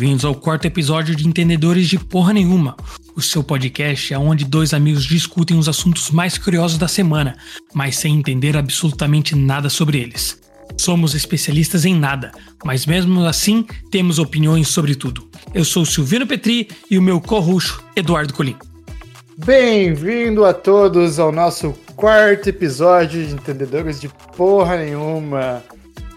bem-vindos ao quarto episódio de Entendedores de Porra Nenhuma, o seu podcast é onde dois amigos discutem os assuntos mais curiosos da semana, mas sem entender absolutamente nada sobre eles. Somos especialistas em nada, mas mesmo assim temos opiniões sobre tudo. Eu sou o Silvino Petri e o meu co-host Eduardo Colim. Bem-vindo a todos ao nosso quarto episódio de Entendedores de Porra Nenhuma.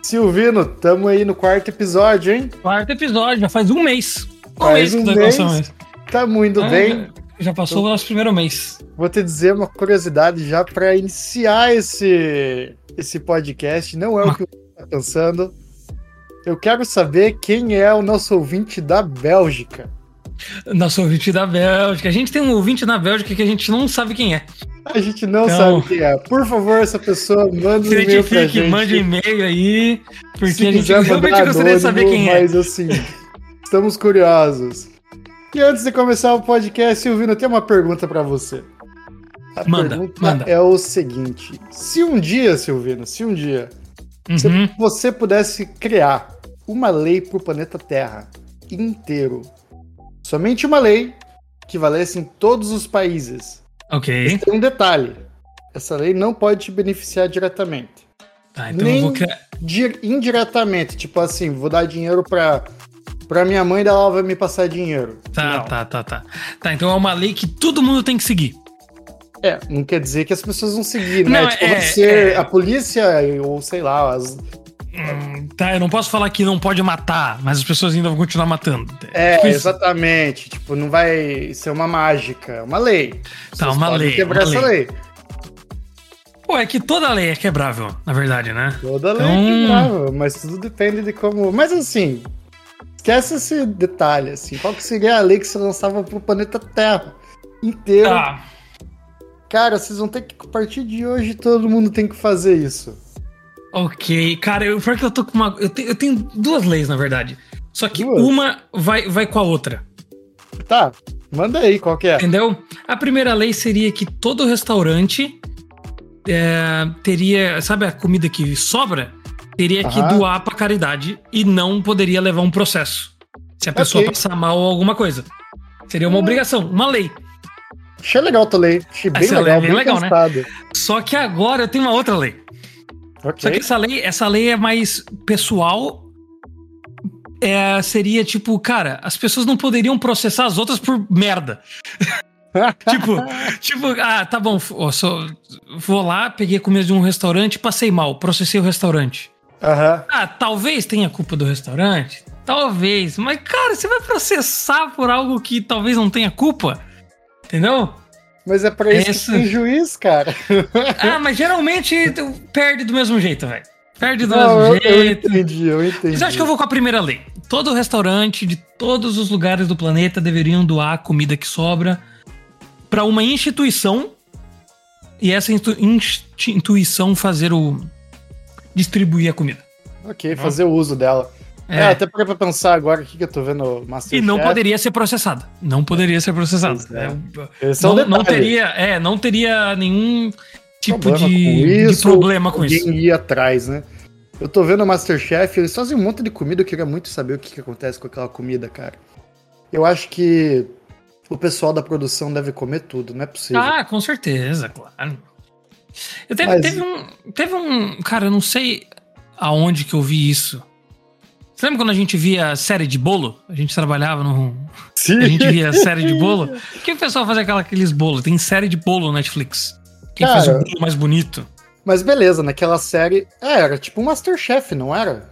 Silvino, tamo aí no quarto episódio, hein? Quarto episódio, já faz um mês. Faz um mês. Tá muito bem. Já passou o nosso primeiro mês. Vou te dizer uma curiosidade já para iniciar esse podcast. Não é o que eu tô pensando. Eu quero saber quem é o nosso ouvinte da Bélgica. Nosso ouvinte da Bélgica. A gente tem um ouvinte na Bélgica que a gente não sabe quem é. A gente não sabe quem é. Por favor, essa pessoa, manda um e-mail pra gente. Mande um e-mail aí, porque se a gente realmente gostaria de saber quem é. Mas assim, estamos curiosos. E antes de começar o podcast, Silvino, eu tenho uma pergunta pra você. A pergunta é o seguinte. Se um dia, Silvino, se você pudesse criar uma lei pro planeta Terra inteiro, somente uma lei que valesse em todos os países. Ok. Mas tem um detalhe. Essa lei não pode te beneficiar diretamente. Tá, então nem eu vou criar... indiretamente. Tipo assim, vou dar dinheiro pra minha mãe, ela vai me passar dinheiro. Tá. Tá, então é uma lei que todo mundo tem que seguir. É, não quer dizer que as pessoas vão seguir, né? Não, tipo, a polícia, ou sei lá, as... Tá, eu não posso falar que não pode matar, mas as pessoas ainda vão continuar matando. É, exatamente. Tipo, não vai ser uma mágica, é uma lei. Tá, uma lei. Quebrar essa lei. Pô, é que toda lei é quebrável, na verdade, né? Toda lei é quebrável, mas tudo depende de como... Mas assim, esquece esse detalhe, assim. Qual que seria a lei que você lançava pro planeta Terra inteiro? Tá. Cara, vocês vão ter que, a partir de hoje, todo mundo tem que fazer isso. Ok, cara, eu tô com uma... Eu tenho duas leis, na verdade. Só que uma vai com a outra. Tá, manda aí, qual que é? Entendeu? A primeira lei seria que todo restaurante teria... Sabe a comida que sobra? Teria que doar pra caridade e não poderia levar um processo. Se a pessoa passar mal ou alguma coisa. Seria uma obrigação, uma lei. Achei legal a tua lei. Achei bem legal, lei é bem legal, pensado. Né? Só que agora eu tenho uma outra lei. Okay. Só que essa lei é mais pessoal. É, seria tipo, cara, as pessoas não poderiam processar as outras por merda. tipo, tá bom, vou lá, peguei a comida de um restaurante, passei mal, processei o restaurante. Uhum. Ah, talvez tenha culpa do restaurante, talvez, mas cara, você vai processar por algo que talvez não tenha culpa, entendeu? Mas é pra isso que tem juiz, cara. Ah, mas geralmente perde do mesmo jeito, velho. Perde do mesmo jeito. Eu entendi. Mas eu acho que eu vou com a primeira lei. Todo restaurante de todos os lugares do planeta deveriam doar a comida que sobra pra uma instituição e essa instituição distribuir a comida. Ok, fazer o uso dela. Até pra pensar agora aqui que eu tô vendo o Masterchef. E não poderia ser processado. Não poderia ser processado. Não teria nenhum tipo de problema com isso. Ninguém ia atrás, né? Eu tô vendo o Masterchef, eles fazem um monte de comida. Eu queria muito saber o que acontece com aquela comida, cara. Eu acho que o pessoal da produção deve comer tudo, não é possível. Ah, com certeza, claro. Teve um... Cara, eu não sei aonde que eu vi isso. Você lembra quando a gente via série de bolo? A gente trabalhava no... Sim. A gente via série de bolo. Por que o pessoal faz aqueles bolos? Tem série de bolo no Netflix. Quem faz o bolo mais bonito. Mas beleza, naquela série... era tipo um Masterchef, não era?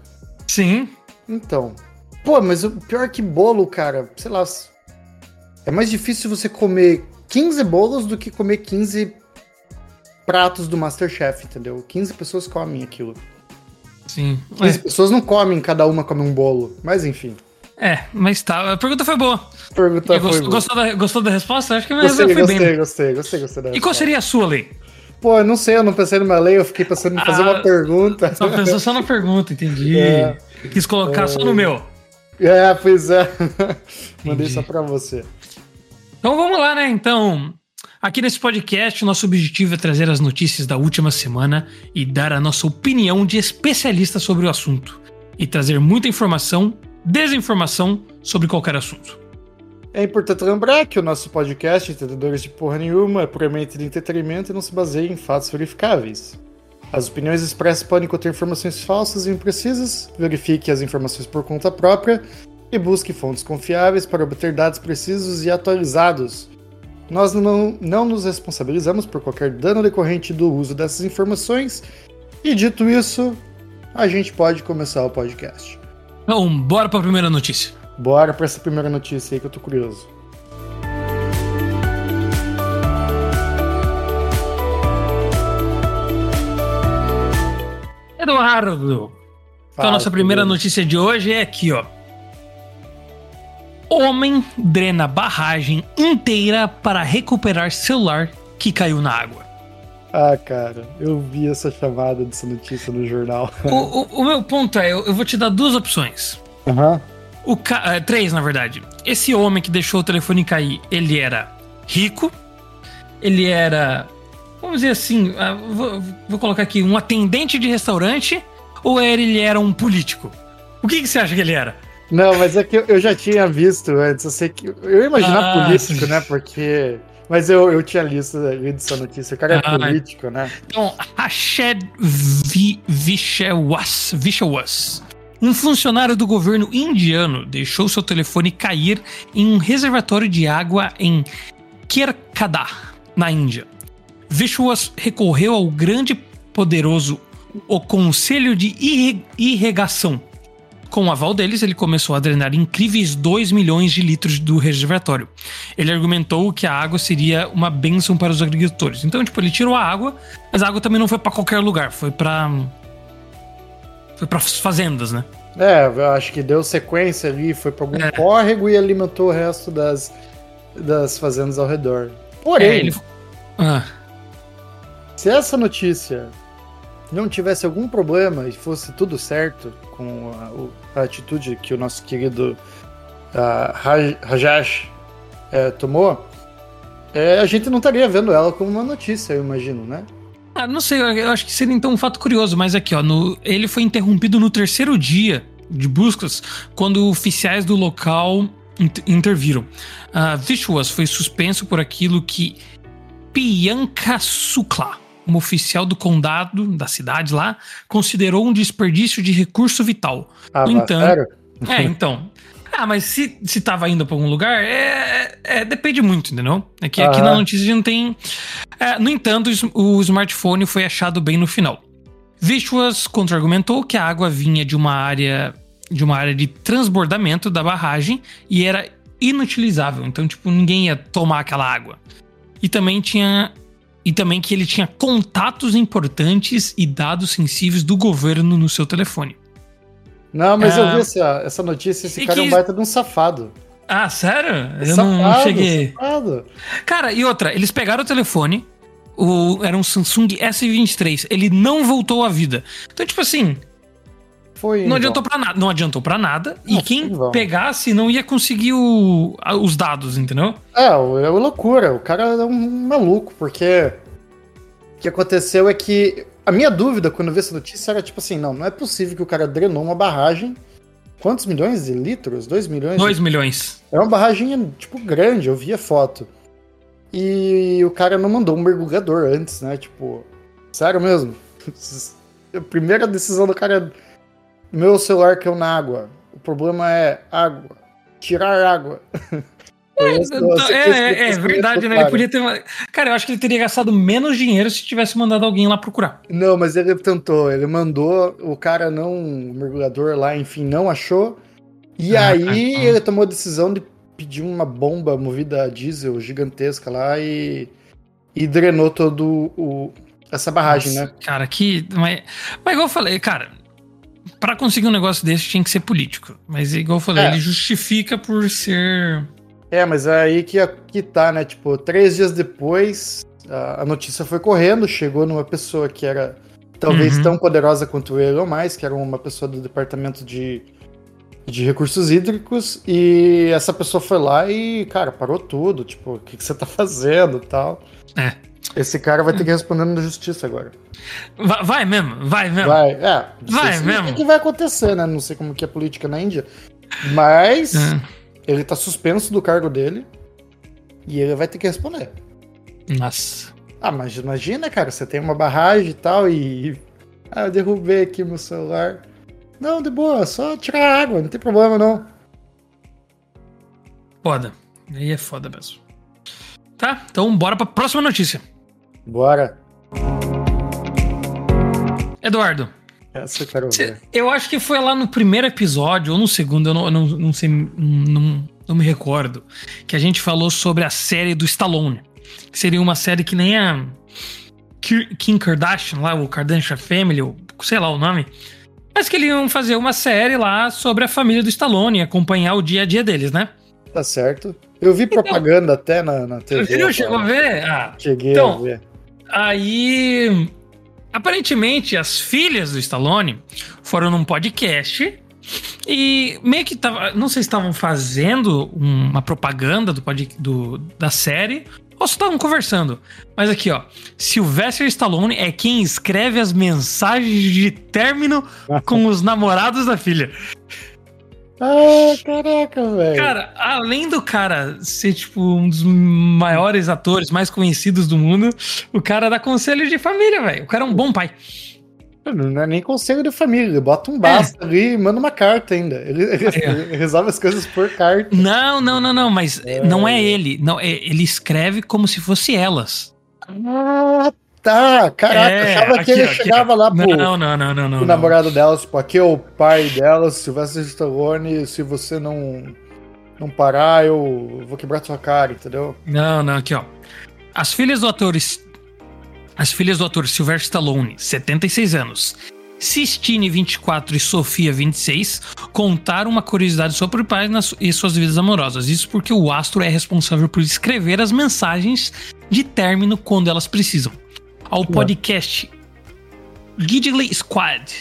Sim. Então. Pô, mas o pior que bolo, cara, sei lá... É mais difícil você comer 15 bolos do que comer 15 pratos do Masterchef, entendeu? 15 pessoas comem aquilo. Sim. As pessoas não comem, cada uma come um bolo, mas enfim. Mas tá, a pergunta foi boa. Gostou da resposta? Acho que minha resposta foi bem. Gostei da resposta. E qual seria a sua lei? Pô, eu não sei, eu não pensei numa lei, eu fiquei pensando em fazer uma pergunta. Só pensou só na pergunta, entendi. Quis colocar só no meu. Pois é. Mandei só pra você. Então vamos lá, né, então... Aqui nesse podcast, nosso objetivo é trazer as notícias da última semana e dar a nossa opinião de especialista sobre o assunto. E trazer muita informação desinformação sobre qualquer assunto. É importante lembrar que o nosso podcast, Entendedores de Porra Nenhuma, é puramente de entretenimento e não se baseia em fatos verificáveis. As opiniões expressas podem conter informações falsas e imprecisas, verifique as informações por conta própria e busque fontes confiáveis para obter dados precisos e atualizados. Nós não nos responsabilizamos por qualquer dano decorrente do uso dessas informações e, dito isso, a gente pode começar o podcast. Então, bora para a primeira notícia. Bora para essa primeira notícia aí que eu tô curioso. Eduardo, então a nossa primeira notícia de hoje é aqui, ó. Homem drena barragem inteira para recuperar celular que caiu na água. Ah, cara, eu vi essa chamada dessa notícia no jornal. O meu ponto é, eu vou te dar duas opções. Aham. Uhum. Três, na verdade. Esse homem que deixou o telefone cair, ele era rico, ele era, vamos dizer assim, vou colocar aqui, um atendente de restaurante, ou ele era um político? O que você acha que ele era? Não, mas é que eu já tinha visto antes, eu sei que eu ia imaginar político, né, porque... Mas eu tinha lido essa notícia, o cara é político, né? Então, Rached Vishwas. Um funcionário do governo indiano deixou seu telefone cair em um reservatório de água em Kerkada, na Índia. Vishwas recorreu ao grande poderoso o Conselho de Irrigação. Com o aval deles, ele começou a drenar incríveis 2 milhões de litros do reservatório. Ele argumentou que a água seria uma bênção para os agricultores. Então, tipo, ele tirou a água, mas a água também não foi para qualquer lugar, foi para... Foi para as fazendas, né? É, eu acho que deu sequência ali, foi para algum córrego e alimentou o resto das fazendas ao redor. Porém, se essa notícia não tivesse algum problema e fosse tudo certo com a atitude que o nosso querido Rajesh tomou, a gente não estaria vendo ela como uma notícia, eu imagino, né? Ah, não sei, eu acho que seria então um fato curioso, mas aqui, ó, ele foi interrompido no terceiro dia de buscas quando oficiais do local interviram. Vishwas foi suspenso por aquilo que Priyanka Sukla, uma oficial do condado, da cidade lá, considerou um desperdício de recurso vital. Sério? É, então... Ah, mas se tava indo pra algum lugar, depende muito, entendeu? É que aqui na notícia a gente não tem... no entanto, o smartphone foi achado bem no final. Vishwas contra-argumentou que a água vinha de uma área de transbordamento da barragem e era inutilizável. Então, tipo, ninguém ia tomar aquela água. E também que ele tinha contatos importantes e dados sensíveis do governo no seu telefone. Não, mas eu vi essa notícia, esse cara é um baita de um safado. Ah, sério? Eu não cheguei. Safado. Cara, e outra, eles pegaram o telefone, era um Samsung S23, ele não voltou à vida. Então, tipo assim, não adiantou pra nada, e quem pegasse não ia conseguir os dados, entendeu? É loucura, o cara é um maluco, porque o que aconteceu é que a minha dúvida quando eu vi essa notícia era tipo assim, não é possível que o cara drenou uma barragem. Quantos milhões de litros? 2 milhões? 2 milhões. É uma barragem, tipo, grande, eu vi a foto. E o cara não mandou um mergulhador antes, né? Tipo, sério mesmo? A primeira decisão do cara é meu celular caiu na água. O problema é água. Tirar água. É verdade, né? Ele podia ter... Cara, eu acho que ele teria gastado menos dinheiro se tivesse mandado alguém lá procurar. Não, mas ele tentou. Ele mandou, o cara não... O mergulhador lá, enfim, não achou. E aí ele tomou a decisão de pedir uma bomba movida a diesel gigantesca lá e drenou todo essa barragem, né? Cara, que... Mas igual eu falei, cara... Pra conseguir um negócio desse tinha que ser político. Mas igual eu falei, ele justifica por ser... É, mas é aí que tá, né? Tipo, 3 dias depois, a notícia foi correndo, chegou numa pessoa que era talvez tão poderosa quanto ele ou mais, que era uma pessoa do Departamento de Recursos Hídricos, e essa pessoa foi lá e, cara, parou tudo, tipo, o que você tá fazendo e tal. É. Esse cara vai ter que responder na justiça agora. Vai mesmo. Vai mesmo. O que vai acontecer, né? Não sei como que é política na Índia. Mas ele tá suspenso do cargo dele e ele vai ter que responder. Nossa. Ah, mas imagina, cara, você tem uma barragem e tal e... Ah, eu derrubei aqui meu celular. Não, de boa, só tirar a água, não tem problema não. Foda. Aí é foda mesmo. Tá, então bora pra próxima notícia. Bora. Eduardo. Essa eu quero ver. Eu acho que foi lá no primeiro episódio, ou no segundo, eu não sei, não me recordo, que a gente falou sobre a série do Stallone. Que seria uma série que nem a Kim Kardashian, lá, o Kardashian Family, ou sei lá o nome. Mas que eles iam fazer uma série lá sobre a família do Stallone, acompanhar o dia a dia deles, né? Tá certo. Eu vi propaganda até na TV. Eu chegou a ver? Ah, cheguei então, a ver. Aí, aparentemente, as filhas do Stallone foram num podcast e meio que tava, não sei se estavam fazendo uma propaganda da série ou se estavam conversando. Mas aqui, ó, Sylvester Stallone é quem escreve as mensagens de término com os namorados da filha. Ah, caraca, velho. Cara, além do cara ser, tipo, um dos maiores atores mais conhecidos do mundo, o cara dá conselho de família, velho. O cara é um bom pai. Não é nem conselho de família. Ele bota um basta ali e manda uma carta ainda. Ele resolve as coisas por carta. Não. Mas não é ele. Não, ele escreve como se fosse elas. Ah, tá, caraca, achava que ele chegava lá pro namorado delas, tipo, aqui é o pai delas, Sylvester Stallone, se você não parar, eu vou quebrar sua cara, entendeu? Não, aqui, ó. As filhas do ator Sylvester Stallone, 76 anos, Sistine, 24, e Sofia, 26, contaram uma curiosidade sobre o pai e suas vidas amorosas. Isso porque o astro é responsável por escrever as mensagens de término quando elas precisam. Ao podcast Gidley Squad,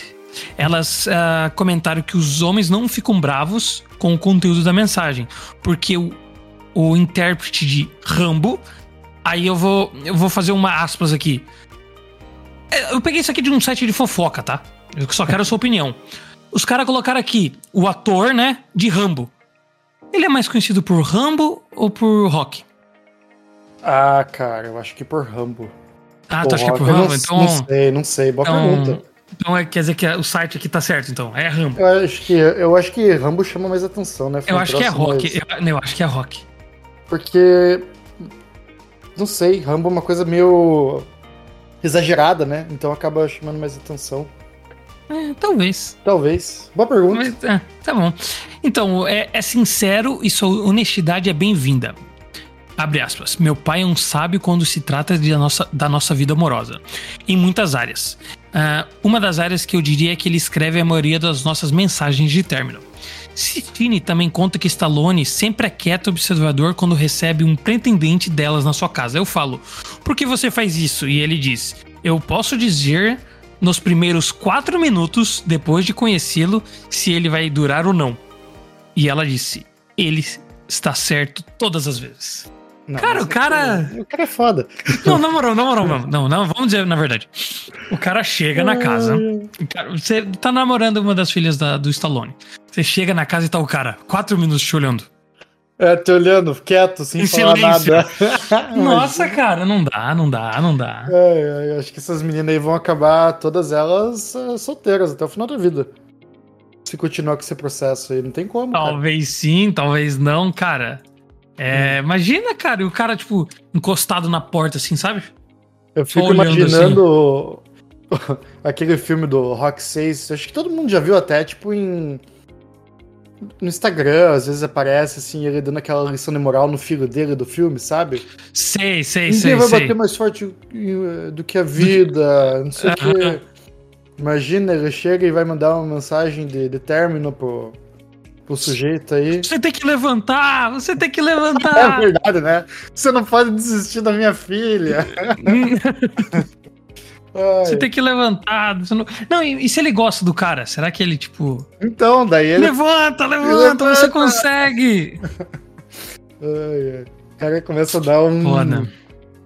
elas comentaram que os homens não ficam bravos com o conteúdo da mensagem, porque o intérprete de Rambo, aí eu vou fazer uma aspas aqui, eu peguei isso aqui de um site de fofoca, tá? Eu só quero a sua opinião. Os caras colocaram aqui o ator, né, de Rambo, ele é mais conhecido por Rambo ou por Rocky? Ah, cara, eu acho que por Rambo. Ah, tu acha que é pro Rambo? Então, não sei, boa pergunta. Então, quer dizer que o site aqui tá certo, então, é Rambo. Eu acho que Rambo chama mais atenção, né? Eu acho que é Rock, eu acho que é Rock. Porque, não sei, Rambo é uma coisa meio exagerada, né? Então acaba chamando mais atenção. É, talvez. Boa pergunta. Mas, tá bom. Então, é sincero e sua honestidade é bem-vinda. Abre aspas. Meu pai é um sábio quando se trata da nossa vida amorosa. Em muitas áreas. Uma das áreas que eu diria é que ele escreve a maioria das nossas mensagens de término. Sistine também conta que Stallone sempre é quieto e observador quando recebe um pretendente delas na sua casa. Eu falo, por que você faz isso? E ele diz, eu posso dizer nos primeiros 4 minutos, depois de conhecê-lo, se ele vai durar ou não. E ela disse, ele está certo todas as vezes. Não, cara, o cara... O cara é foda. Não, vamos. Não, vamos dizer na verdade. O cara chega na casa. Cara, você tá namorando uma das filhas do Stallone. Você chega na casa e tá o cara 4 minutos te olhando. É, te olhando, quieto, sem falar nada. Nossa, cara, não dá. É, eu acho que essas meninas aí vão acabar, todas elas, solteiras até o final da vida. Se continuar com esse processo aí, não tem como. Talvez cara. Sim, talvez não, cara. Imagina, cara, o cara, tipo, encostado na porta, assim, sabe? Eu fico imaginando assim. Aquele filme do Rock 6, acho que todo mundo já viu até, tipo, no Instagram, às vezes aparece, assim, ele dando aquela lição de moral no filho dele do filme, sabe? Sei. Ninguém vai bater mais forte do que a vida, não sei o quê. Imagina, ele chega e vai mandar uma mensagem de término pro sujeito aí. Você tem que levantar. É verdade, né? Você não pode desistir da minha filha. Você tem que levantar. Não, e se ele gosta do cara? Será que ele, tipo... Então, daí ele... Levanta, você consegue. O cara começa a dar um... Foda.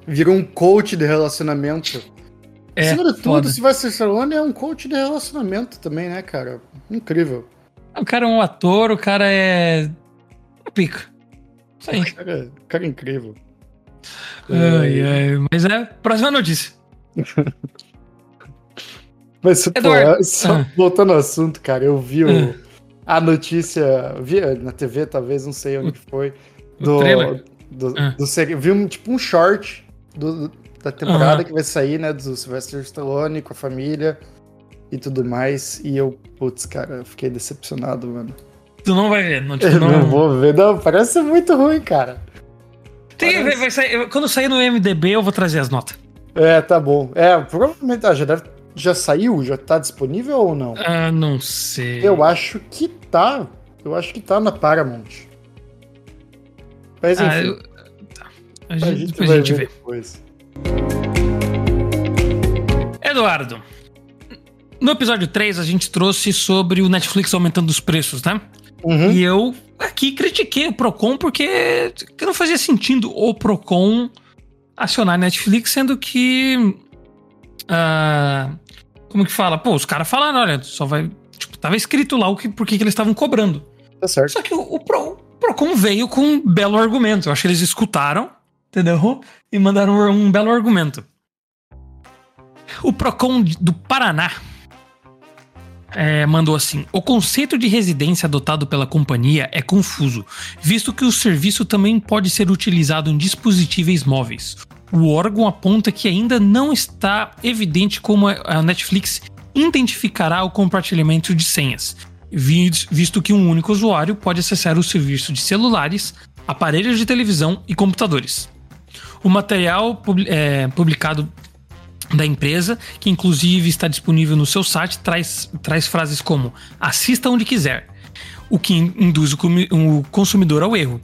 Vira um coach de relacionamento. Acima de tudo, se vai ser Stallone, é um coach de relacionamento também, né, cara? Incrível. O cara é um ator, o cara é... pica. Isso aí. Cara incrível. Ai, ai. Mas é... Próxima notícia. Mas, Eduardo, pô, só voltando ao assunto, cara, eu vi a notícia, vi na TV, talvez, não sei onde foi, vi um short da temporada que vai sair, né, do Sylvester Stallone com a família e tudo mais, e eu, putz, cara, eu fiquei decepcionado, mano. Tu não vai ver? Não vou ver, não, parece muito ruim, cara. Vai sair, quando sair no IMDb eu vou trazer as notas. É, tá bom. É, provavelmente já saiu? Já tá disponível ou não? Ah, não sei. Eu acho que tá. Eu acho que tá na Paramount. Mas enfim. Tá. A gente vai ver depois. Eduardo, no episódio 3 a gente trouxe sobre o Netflix aumentando os preços, né? Uhum. E eu aqui critiquei o Procon porque não fazia sentido o Procon acionar Netflix, sendo que... como que fala? Pô, os caras falaram, olha, só vai... Tipo, tava escrito lá por que eles estavam cobrando. Tá certo. Só que o Procon veio com um belo argumento. Eu acho que eles escutaram, entendeu? E mandaram um belo argumento. O Procon do Paraná mandou assim: o conceito de residência adotado pela companhia é confuso, visto que o serviço também pode ser utilizado em dispositivos móveis. O órgão aponta que ainda não está evidente como a Netflix identificará o compartilhamento de senhas, visto que um único usuário pode acessar o serviço de celulares, aparelhos de televisão e computadores. O material publicado da empresa, que inclusive está disponível no seu site, traz frases como "assista onde quiser", o que induz o consumidor ao erro.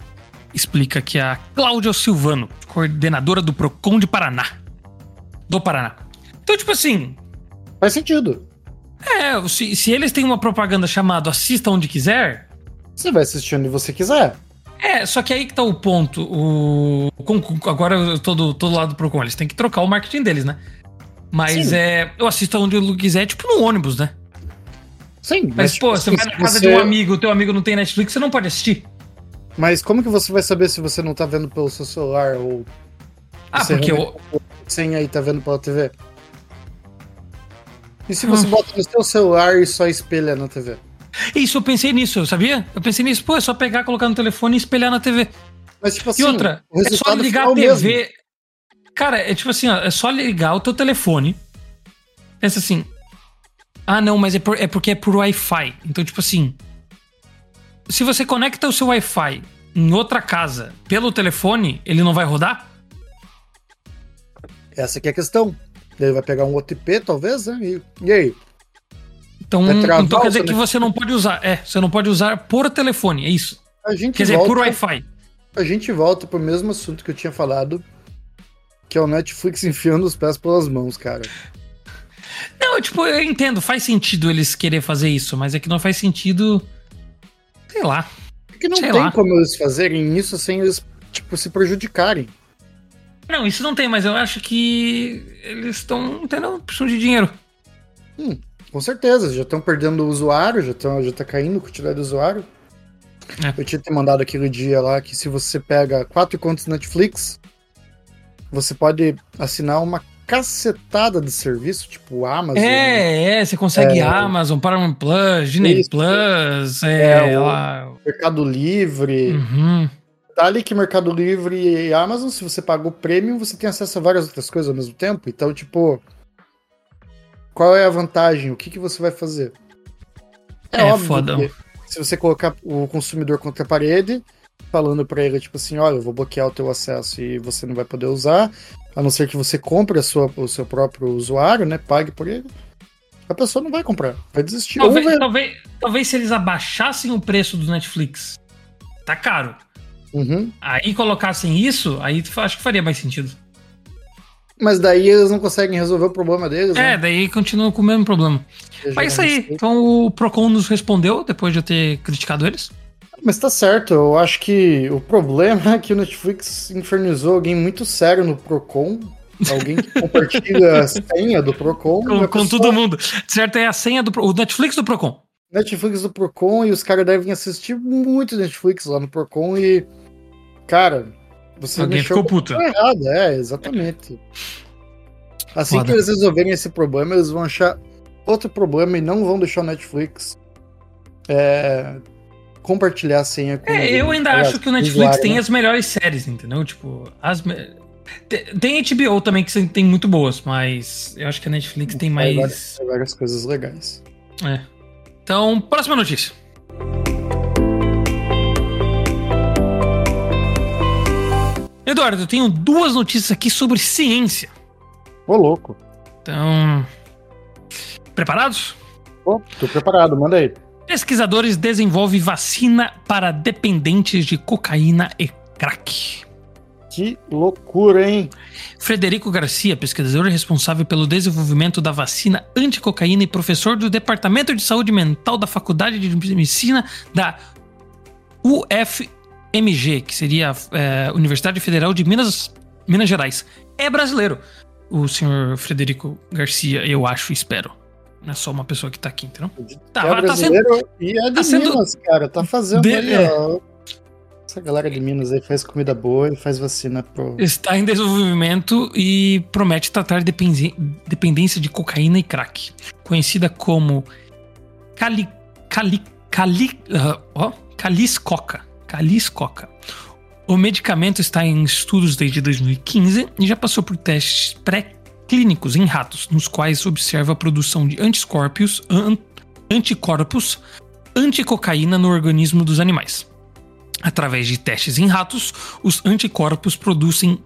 Explica que a Cláudia Silvano, coordenadora do Procon de Paraná. Do Paraná. Então, tipo assim... Faz sentido. É, se eles têm uma propaganda chamada "assista onde quiser", você vai assistir onde você quiser. É, só que aí que tá o ponto. Agora eu tô do lado do Procon. Eles têm que trocar o marketing deles, né? Mas sim. Eu assisto onde eu quiser, tipo no ônibus, né? Sim. Mas pô, tipo, você vai na casa de um amigo, o teu amigo não tem Netflix, você não pode assistir. Mas como que você vai saber se você não tá vendo pelo seu celular ou... porque eu... sem aí tá vendo pela TV? E se você bota no seu celular e só espelha na TV? Isso, eu pensei nisso, sabia? Eu pensei nisso, é só pegar, colocar no telefone e espelhar na TV. Mas tipo assim... E outra, é só ligar a TV... Mesmo. Cara, é tipo assim, ó, é só ligar o teu telefone. Pensa assim... Ah, não, mas é porque é por Wi-Fi. Então, tipo assim... Se você conecta o seu Wi-Fi em outra casa pelo telefone, ele não vai rodar? Essa aqui é a questão. Ele vai pegar um OTP, talvez, né? E aí? Então quer dizer que você não pode usar. É, você não pode usar por telefone, é isso. Quer dizer, por Wi-Fi. A gente volta pro mesmo assunto que eu tinha falado, que é o Netflix enfiando os pés pelas mãos, cara. Não, tipo, eu entendo. Faz sentido eles querer fazer isso, mas é que não faz sentido... Sei lá. Porque não tem como eles fazerem isso sem eles, tipo, se prejudicarem. Não, isso não tem, mas eu acho que eles estão tendo pressão de dinheiro. Com certeza, já estão perdendo o usuário, já tá caindo a quantidade do usuário. É. Eu tinha te mandado aquele dia lá que se você pega 4 contas Netflix, você pode assinar uma cacetada de serviço, tipo Amazon. Você consegue Amazon, Paramount Plus, Disney Plus, Mercado Livre. Tá ali que Mercado Livre e Amazon, se você paga o Premium, você tem acesso a várias outras coisas ao mesmo tempo. Então, tipo, qual é a vantagem? O que você vai fazer? É óbvio fodão. Se você colocar o consumidor contra a parede, falando pra ele, tipo assim, olha, eu vou bloquear o teu acesso e você não vai poder usar, a não ser que você compre o seu próprio usuário, né, pague por ele, a pessoa não vai comprar, vai desistir. Talvez se eles abaixassem o preço do Netflix, tá caro, aí colocassem isso, aí acho que faria mais sentido. Mas daí eles não conseguem resolver o problema deles, né? Daí continuam com o mesmo problema. Mas isso aí, então o Procon nos respondeu, depois de eu ter criticado eles. Mas tá certo, eu acho que o problema é que o Netflix infernizou alguém muito sério no Procon, alguém que compartilha a senha do Procon. Com todo mundo. Certo, é a senha do Procon, o Netflix do Procon. Netflix do Procon, e os caras devem assistir muito Netflix lá no Procon e... Cara, você alguém ficou puto. Errado, é, exatamente. Assim foda. Que eles resolverem esse problema, eles vão achar outro problema e não vão deixar o Netflix compartilhar a senha com eu ainda acho que o Netflix tem as melhores séries, entendeu? Tipo, tem HBO também, que tem muito boas, mas eu acho que a Netflix tem mais... Várias coisas legais. É. Então, próxima notícia. Eduardo, eu tenho duas notícias aqui sobre ciência. Ô, louco. Então, preparados? Ô, tô preparado, manda aí. Pesquisadores desenvolvem vacina para dependentes de cocaína e crack. Que loucura, hein? Frederico Garcia, pesquisador responsável pelo desenvolvimento da vacina anticocaína e professor do Departamento de Saúde Mental da Faculdade de Medicina da UFMG, que seria a Universidade Federal de Minas Gerais, é brasileiro. O senhor Frederico Garcia, eu acho e espero. Não é só uma pessoa que tá aqui, entendeu? Tá, é brasileiro tá sendo, e é de tá Minas, sendo, cara. Tá fazendo ali, ó. Essa galera de Minas aí faz comida boa e faz vacina pro... Está em desenvolvimento e promete tratar dependência de cocaína e crack. Conhecida como Caliscoca. Caliscoca. O medicamento está em estudos desde 2015 e já passou por testes pré-clínicos em ratos, nos quais observa a produção de anticorpos anticocaína no organismo dos animais. Através de testes em ratos, os anticorpos produzem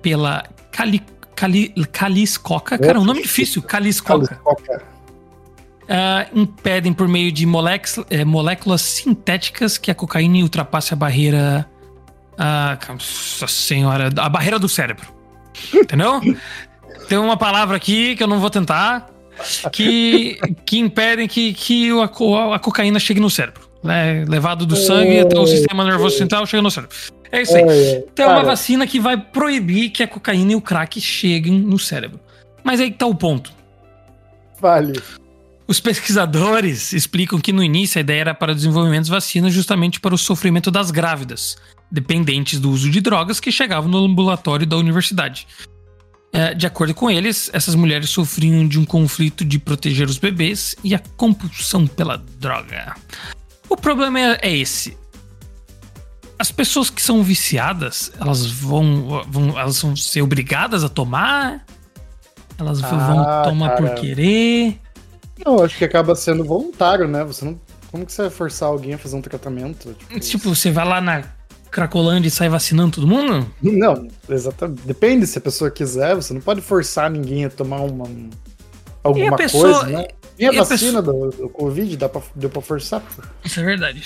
pela Caliscoca. Cara, é um nome difícil. Caliscoca. Impedem por meio de moléculas sintéticas que a cocaína ultrapasse a barreira... nossa senhora, a barreira do cérebro. Entendeu? Tem uma palavra aqui que eu não vou tentar, que impedem que a cocaína chegue no cérebro. Né? Levado do sangue até o sistema nervoso central, chega no cérebro. É isso aí. Tem uma vacina que vai proibir que a cocaína e o crack cheguem no cérebro. Mas aí que tá o ponto. Vale. Os pesquisadores explicam que no início a ideia era para desenvolvimento de vacinas justamente para o sofrimento das grávidas, dependentes do uso de drogas que chegavam no ambulatório da universidade. De acordo com eles, essas mulheres sofriam de um conflito de proteger os bebês e a compulsão pela droga. O problema é esse. As pessoas que são viciadas, elas vão ser obrigadas a tomar? Elas vão tomar, cara, por querer? Eu acho que acaba sendo voluntário, né? Você não... Como que você vai forçar alguém a fazer um tratamento? Tipo você vai lá na Cracolândia e sai vacinando todo mundo? Não, exatamente. Depende, se a pessoa quiser, você não pode forçar ninguém a tomar alguma coisa, né? E a vacina do Covid deu pra forçar? Isso é verdade.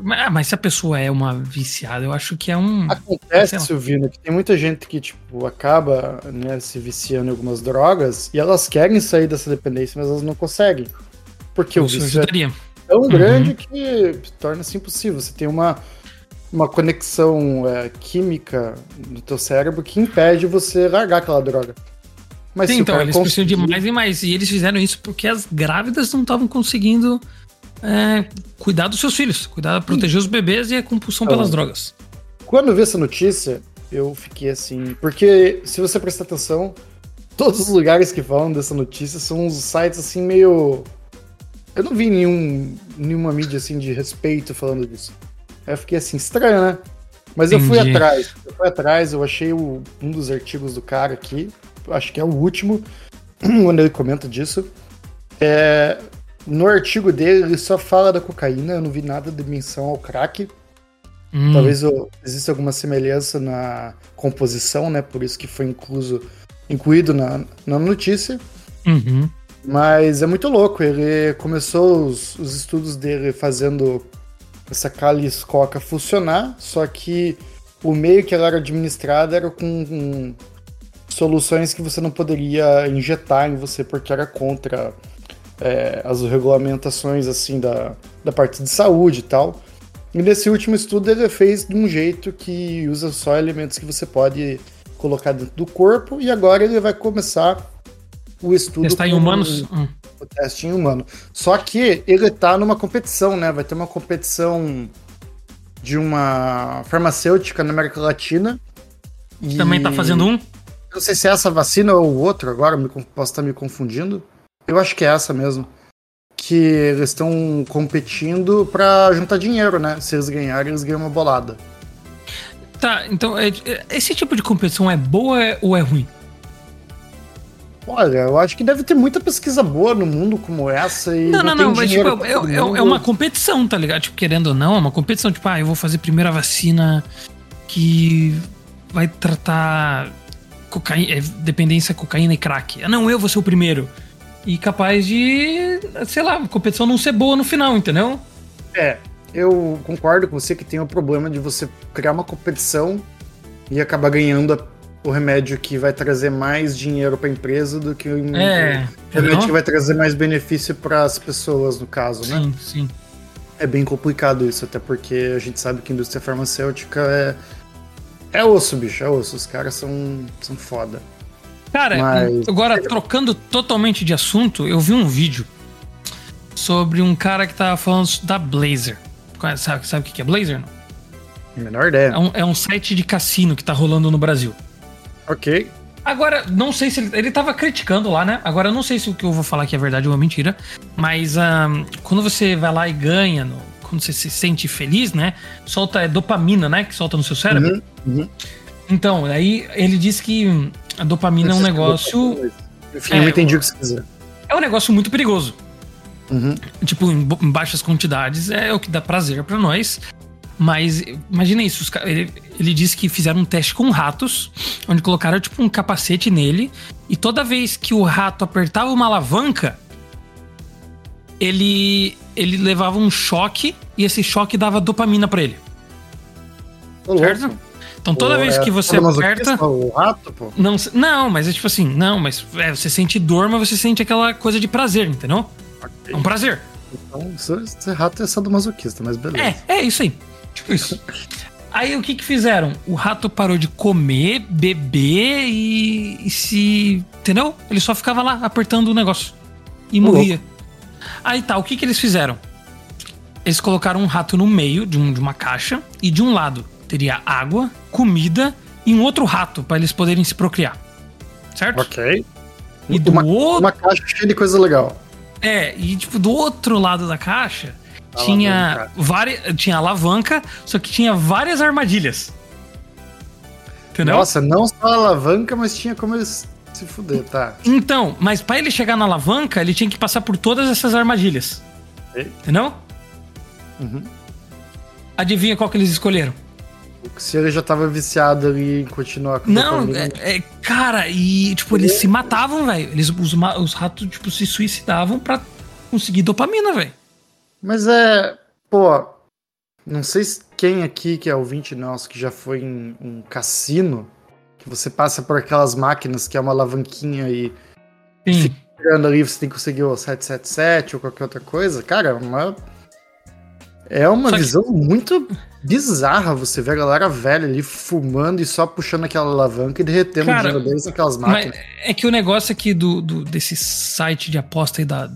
Mas se a pessoa é uma viciada, eu acho que é um... Acontece, Silvino, que tem muita gente que, tipo, acaba, né, se viciando em algumas drogas e elas querem sair dessa dependência, mas elas não conseguem. Porque o vício é tão grande que torna-se impossível. Você tem uma conexão química no teu cérebro que impede você largar aquela droga. Mas sim, então, eles precisam de mais e mais. E eles fizeram isso porque as grávidas não estavam conseguindo cuidar dos seus filhos, proteger os bebês e a compulsão pelas drogas. Quando eu vi essa notícia, eu fiquei assim... Porque, se você prestar atenção, todos os lugares que falam dessa notícia são uns sites assim meio... Eu não vi nenhuma mídia assim de respeito falando disso. Aí eu fiquei assim, estranho, né? Mas entendi. Eu fui atrás, eu achei um dos artigos do cara aqui, acho que é o último, quando ele comenta disso. No artigo dele, ele só fala da cocaína, eu não vi nada de menção ao crack. Talvez exista alguma semelhança na composição, né? Por isso que foi incluído na notícia. Uhum. Mas é muito louco, ele começou os estudos dele fazendo essa Caliscoca funcionar, só que o meio que ela era administrada era com soluções que você não poderia injetar em você porque era contra as regulamentações assim da parte de saúde e tal. E nesse último estudo ele fez de um jeito que usa só elementos que você pode colocar dentro do corpo, e agora ele vai começar o estudo... Testar em humanos? O teste em humano. Só que ele tá numa competição, né? Vai ter uma competição de uma farmacêutica na América Latina. E... também tá fazendo um? Eu não sei se é essa vacina ou outro agora, posso estar me confundindo. Eu acho que é essa mesmo. Que eles estão competindo pra juntar dinheiro, né? Se eles ganharem, eles ganham uma bolada. Tá, então, esse tipo de competição é boa ou é ruim? Olha, eu acho que deve ter muita pesquisa boa no mundo como essa e não, mas tipo, é uma competição, tá ligado? Tipo, querendo ou não, é uma competição. Tipo, eu vou fazer primeiro a vacina que vai tratar cocaína, dependência cocaína e crack. Eu vou ser o primeiro. E capaz de, sei lá, a competição não ser boa no final, entendeu? É, eu concordo com você que tem o problema de você criar uma competição e acabar ganhando o remédio que vai trazer mais dinheiro pra empresa do que o remédio que vai trazer mais benefício pras pessoas, no caso, né? Sim. É bem complicado isso, até porque a gente sabe que a indústria farmacêutica é osso, bicho, é osso. Os caras são foda. Cara, agora trocando totalmente de assunto, eu vi um vídeo sobre um cara que tava falando da Blazer. Sabe o que é Blazer? Não? Menor ideia. É um site de cassino que tá rolando no Brasil. Ok. Agora, não sei se ele tava criticando lá, né? Agora, eu não sei se o que eu vou falar aqui é verdade ou é mentira, mas quando você vai lá e ganha, quando você se sente feliz, né? Solta dopamina, né? Que solta no seu cérebro. Uhum. Então, aí ele diz que a dopamina é um negócio... Enfim, eu entendi o que você quiser. É um negócio muito perigoso. Uhum. Tipo, em baixas quantidades é o que dá prazer pra nós. Mas imagina isso, ele disse que fizeram um teste com ratos, onde colocaram tipo um capacete nele, e toda vez que o rato apertava uma alavanca, ele levava um choque, e esse choque dava dopamina pra ele. Certo? Então toda vez que você aperta... O rato, pô? Não, mas é tipo assim, você sente dor, mas você sente aquela coisa de prazer, entendeu? Okay. É um prazer. Então, esse rato é sadomasoquista, mas beleza. É isso aí. Tipo isso. Aí o que fizeram? O rato parou de comer, beber e se... Entendeu? Ele só ficava lá apertando o negócio. E morria. Louco. Aí tá, o que eles fizeram? Eles colocaram um rato no meio de uma caixa. E de um lado teria água, comida e um outro rato pra eles poderem se procriar. Certo? Ok. E do outro... Uma caixa cheia de coisa legal. E tipo, do outro lado da caixa... Tinha alavanca, só que tinha várias armadilhas. Entendeu? Nossa, não só a alavanca, mas tinha como eles se fuder, tá? Então, mas pra ele chegar na alavanca, ele tinha que passar por todas essas armadilhas. Entendeu? Uhum. Adivinha qual que eles escolheram? Se ele já tava viciado ali em continuar com cara, e tipo, eles se matavam, velho. Os ratos, tipo, se suicidavam pra conseguir dopamina, velho. Mas não sei quem aqui que é ouvinte nosso que já foi em um cassino, que você passa por aquelas máquinas que é uma alavanquinha e fica tirando ali, você tem que conseguir o 777 ou qualquer outra coisa. Cara, é uma visão muito bizarra você ver a galera velha ali fumando e só puxando aquela alavanca e derretendo o dinheiro deles naquelas máquinas. É que o negócio aqui desse site de aposta aí da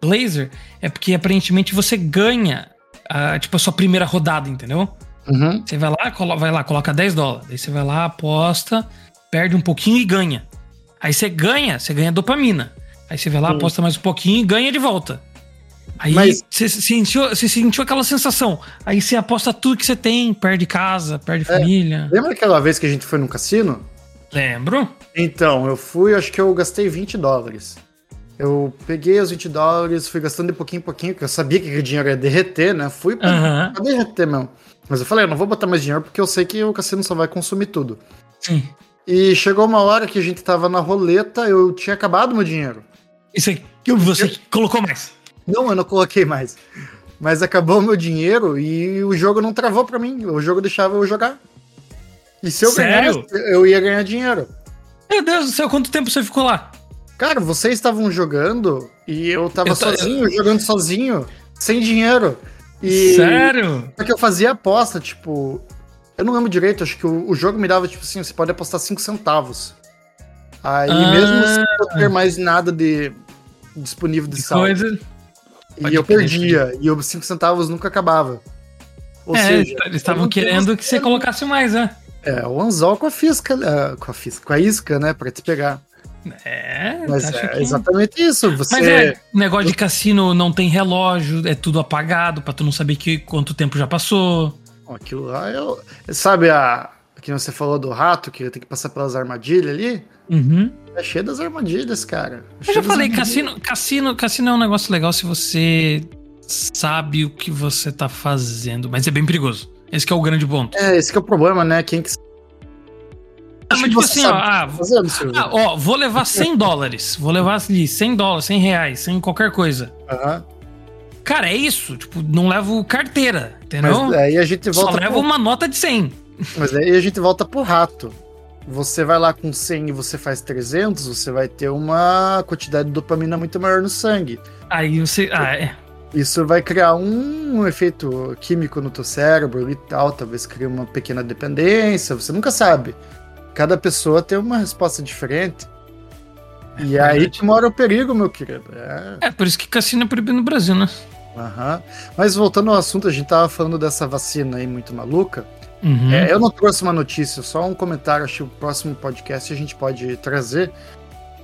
Blazer é porque aparentemente você ganha a sua primeira rodada, entendeu? Uhum. Você vai lá, coloca $10, daí você vai lá, aposta, perde um pouquinho e ganha. Aí você ganha dopamina. Aí você vai lá, aposta mais um pouquinho e ganha de volta. Aí você sentiu aquela sensação. Aí você aposta tudo que você tem, perde casa, perde família. Lembra aquela vez que a gente foi num cassino? Lembro. Então, eu fui, acho que eu gastei $20. Eu peguei os $20, fui gastando de pouquinho em pouquinho, porque eu sabia que o dinheiro ia derreter, né? Fui pra derreter mesmo. Mas eu falei, eu não vou botar mais dinheiro, porque eu sei que o cassino só vai consumir tudo. Sim. E chegou uma hora que a gente tava na roleta, eu tinha acabado meu dinheiro. Isso aí, você colocou mais. Não, eu não coloquei mais. Mas acabou meu dinheiro e o jogo não travou pra mim. O jogo deixava eu jogar. E se eu ganhasse, eu ia ganhar dinheiro. Meu Deus do céu, quanto tempo você ficou lá? Cara, vocês estavam jogando e eu tava jogando sozinho, sem dinheiro. E... Sério? Só que eu fazia aposta, tipo... Eu não lembro direito, acho que o jogo me dava, tipo assim, você pode apostar 5 centavos. Aí mesmo sem eu ter mais nada de disponível de saldo. E eu perdia. E os 5 centavos nunca acabava. Ou seja, eles estavam querendo que você colocasse mais, né? É, o anzol com a fisca. Com a fisca, com a isca, né? Pra te pegar. Mas é exatamente isso. Você... Mas negócio de cassino não tem relógio, é tudo apagado pra tu não saber quanto tempo já passou. Aquilo lá, sabe que você falou do rato, que tem que passar pelas armadilhas ali? Uhum. É cheio das armadilhas, cara. Eu já falei, cassino é um negócio legal se você sabe o que você tá fazendo, mas é bem perigoso. Esse que é o grande ponto. Esse que é o problema, né? Quem que... Mas tipo assim, vou levar $100, vou levar ali $100, R$100, sem qualquer coisa. Aham. Uhum. Cara, é isso. Tipo, não levo carteira, entendeu? Mas aí a gente volta só levo uma nota de 100. Mas aí a gente volta pro rato. Você vai lá com 100 e você faz 300, você vai ter uma quantidade de dopamina muito maior no sangue. Aí você... Isso vai criar um efeito químico no teu cérebro e tal, talvez crie uma pequena dependência, você nunca sabe. Cada pessoa tem uma resposta diferente. E aí que mora o perigo, meu querido. É por isso que cassino é proibido no Brasil, né? Aham. Mas voltando ao assunto, a gente tava falando dessa vacina aí muito maluca. Uhum. Eu não trouxe uma notícia, só um comentário. Acho que o próximo podcast a gente pode trazer.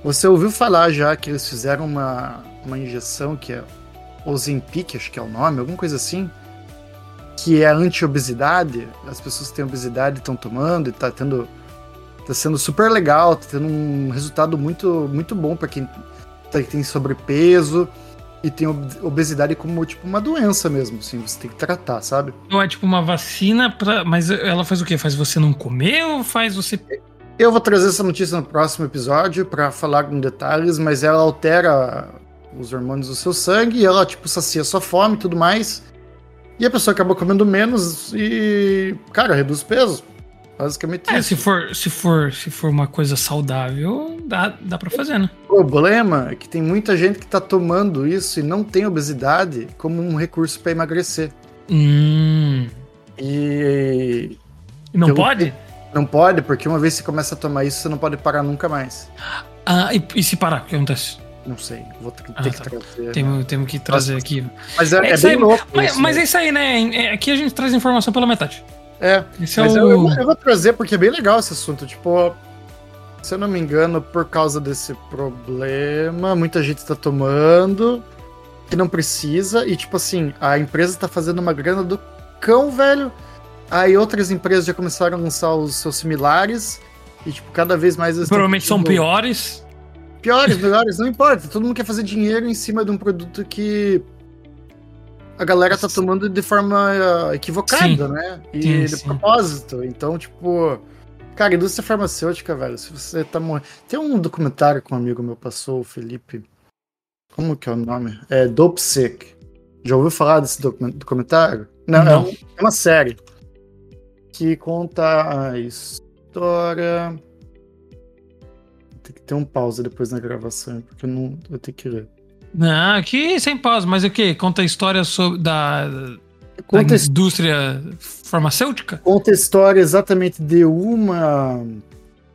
Você ouviu falar já que eles fizeram uma injeção que é Ozempic, acho que é o nome, alguma coisa assim, que é anti-obesidade. As pessoas que têm obesidade estão tomando e tá sendo super legal, tá tendo um resultado muito, muito bom pra quem tem sobrepeso e tem obesidade como tipo uma doença mesmo, assim, você tem que tratar, sabe? Não é tipo uma vacina pra... Mas ela faz o quê? Faz você não comer ou faz você... Eu vou trazer essa notícia no próximo episódio pra falar com detalhes, mas ela altera os hormônios do seu sangue e ela tipo sacia sua fome e tudo mais, e a pessoa acaba comendo menos e, cara, reduz o peso. Basicamente isso. Se for uma coisa saudável, dá pra fazer, né? O problema é que tem muita gente que tá tomando isso e não tem obesidade como um recurso pra emagrecer. E não pode? Não pode, porque uma vez que você começa a tomar isso, você não pode parar nunca mais. E se parar, o que acontece? Não sei, vou ter que trazer. Temos que trazer aqui. Mas é bem louco. Mas é isso aí, né? Aqui a gente traz informação pela metade. Eu vou trazer porque é bem legal esse assunto. Tipo, se eu não me engano, por causa desse problema, muita gente tá tomando que não precisa, e tipo assim, a empresa tá fazendo uma grana do cão, velho. Aí outras empresas já começaram a lançar os seus similares e tipo, cada vez mais provavelmente são piores. Piores, melhores, não importa. Todo mundo quer fazer dinheiro em cima de um produto que a galera tá tomando de forma equivocada, né? E de propósito. Então, tipo... Cara, indústria farmacêutica, velho, se você tá morrendo... Tem um documentário que um amigo meu passou, o Felipe... Como que é o nome? É Dope Sick. Já ouviu falar desse documentário? Não. É uma série que conta a história... Tem que ter um pausa depois na gravação, porque eu não vou ter que ler. Não, aqui sem pausa, mas o quê? Conta a história sobre da indústria farmacêutica? Conta a história exatamente de uma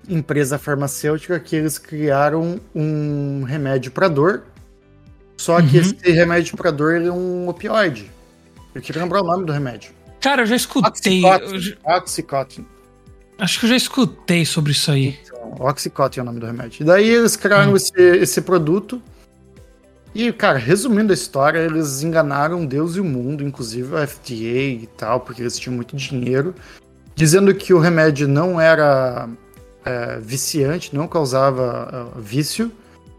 empresa farmacêutica que eles criaram um remédio para dor, só que esse remédio para dor ele é um opioide. Eu queria lembrar o nome do remédio. Cara, eu já escutei... Oxycontin. Acho que eu já escutei sobre isso aí. Então, Oxycontin é o nome do remédio. E daí eles criaram esse produto... E, cara, resumindo a história, eles enganaram Deus e o mundo, inclusive a FDA e tal, porque eles tinham muito dinheiro, dizendo que o remédio não era viciante, não causava vício,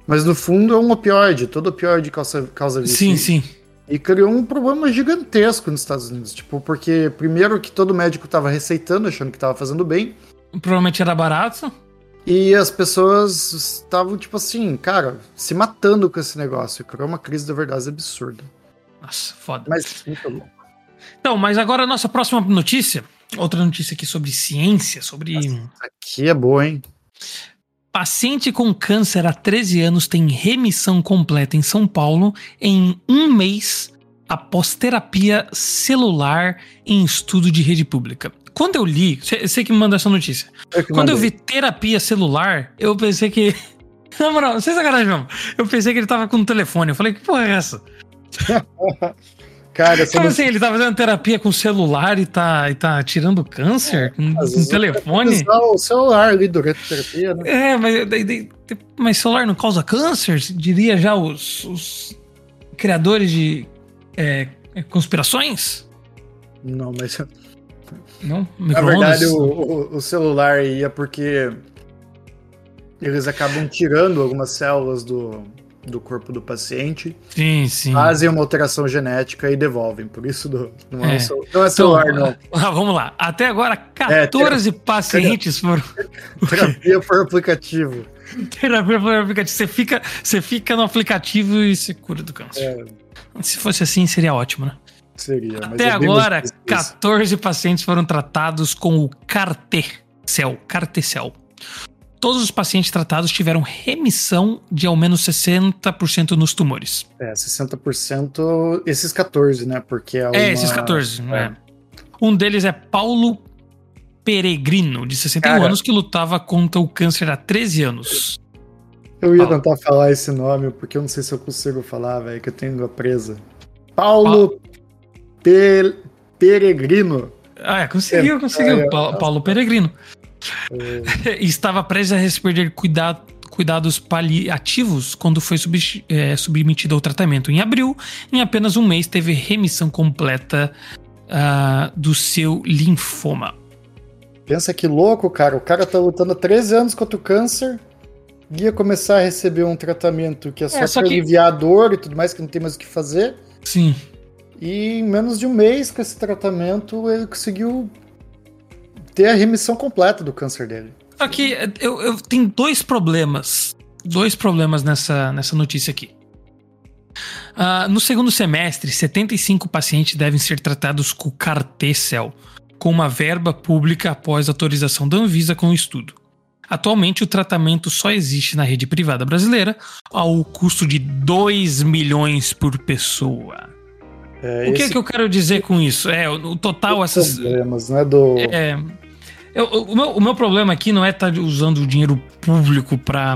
mas no fundo é um opioide, todo opioide causa vício. Sim. E criou um problema gigantesco nos Estados Unidos, tipo, porque primeiro que todo médico estava receitando, achando que estava fazendo bem. Provavelmente era barato. E as pessoas estavam, tipo assim, cara, se matando com esse negócio. Criou uma crise da verdade absurda. Nossa, foda. Mas muito louco. Então, mas agora a nossa próxima notícia. Outra notícia aqui sobre ciência, sobre... Nossa, aqui é boa, hein? Paciente com câncer há 13 anos tem remissão completa em São Paulo em um mês após terapia celular em estudo de rede pública. Quando eu li, você que me mandou essa notícia. Quando eu vi terapia celular, eu pensei que... Na moral, sem sacanagem mesmo. Eu pensei que ele tava com um telefone. Eu falei, que porra é essa? Cara, sabe assim, ele tá fazendo terapia com celular e tá tirando câncer com telefone. O celular ali durante a terapia, né? É, mas celular não causa câncer? Diria já os criadores de conspirações? Não, mas... Não? Na verdade, o celular ia porque eles acabam tirando algumas células do corpo do paciente, sim. Fazem uma alteração genética e devolvem, por isso não é celular, então, não. Vamos lá, até agora 14 pacientes foram... Terapia por aplicativo. Terapia por aplicativo, você fica no aplicativo e se cura do câncer. É. Se fosse assim, seria ótimo, né? Seria. Até agora, 14 pacientes foram tratados com o CAR-T-Cell. Todos os pacientes tratados tiveram remissão de ao menos 60% nos tumores. 60%, esses 14, né? Porque é uma... esses 14, né? Um deles é Paulo Peregrino, de 61 anos, que lutava contra o câncer há 13 anos. Eu ia tentar falar esse nome, porque eu não sei se eu consigo falar, velho, que eu tenho língua presa. Paulo Peregrino. Conseguiu. Paulo Peregrino. Estava prestes a perder cuidados paliativos quando foi submetido ao tratamento. Em abril, em apenas um mês, teve remissão completa do seu linfoma. Pensa que louco, cara. O cara tá lutando há 13 anos contra o câncer e ia começar a receber um tratamento que é só pra aliviar a dor e tudo mais, que não tem mais o que fazer. Sim. E em menos de um mês com esse tratamento, ele conseguiu ter a remissão completa do câncer dele. Aqui, eu tenho dois problemas nessa notícia aqui. No segundo semestre, 75 pacientes devem ser tratados com CAR-T-Cell, com uma verba pública após autorização da Anvisa com o estudo. Atualmente, o tratamento só existe na rede privada brasileira ao custo de 2 milhões por pessoa. O que eu quero dizer com isso? O total... Esses problemas, né? O meu problema aqui não é estar usando o dinheiro público para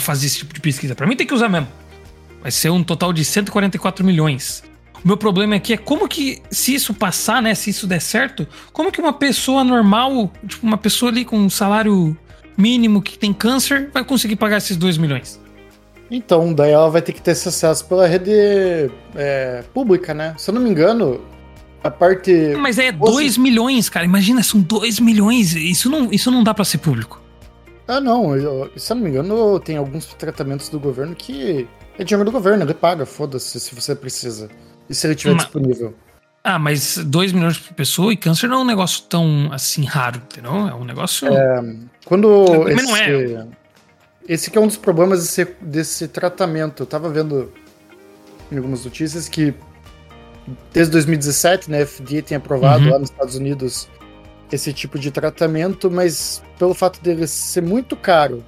fazer esse tipo de pesquisa. Para mim tem que usar mesmo. Vai ser um total de 144 milhões. O meu problema aqui é como que, se isso passar, né? Se isso der certo, como que uma pessoa normal, tipo uma pessoa ali com um salário mínimo que tem câncer, vai conseguir pagar esses 2 milhões? Então, daí ela vai ter que ter esse acesso pela rede pública, né? Se eu não me engano, a parte... Mas é 2 milhões, cara. Imagina, são 2 milhões. Isso não dá pra ser público. Não. Se eu não me engano, tem alguns tratamentos do governo que... É dinheiro do governo, ele paga, foda-se, se você precisa. E se ele estiver disponível. Mas 2 milhões por pessoa e câncer não é um negócio tão, assim, raro, entendeu? É um negócio... Mas não é... Esse que é um dos problemas desse tratamento. Eu tava vendo em algumas notícias que desde 2017, né, a FDA tem aprovado lá nos Estados Unidos esse tipo de tratamento, mas pelo fato dele ser muito caro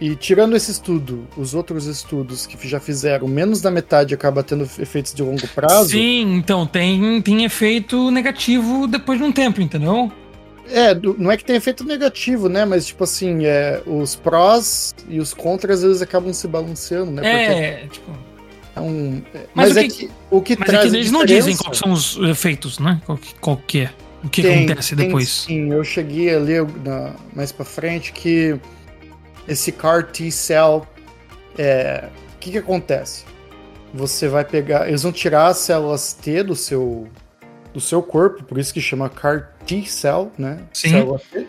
e tirando esse estudo, os outros estudos que já fizeram, menos da metade acaba tendo efeitos de longo prazo. Sim, então tem efeito negativo depois de um tempo, entendeu? Não é que tem efeito negativo, né? Mas, tipo assim, os prós e os contras, eles acabam se balanceando, né? Mas eles não dizem quais são os efeitos, né? Qual que é? O que acontece depois? Sim, eu cheguei a ler mais pra frente que esse CAR-T-Cell, o que acontece? Você vai pegar... Eles vão tirar as células T do seu corpo, por isso que chama CAR-T-Cell, né? Sim. Célula T.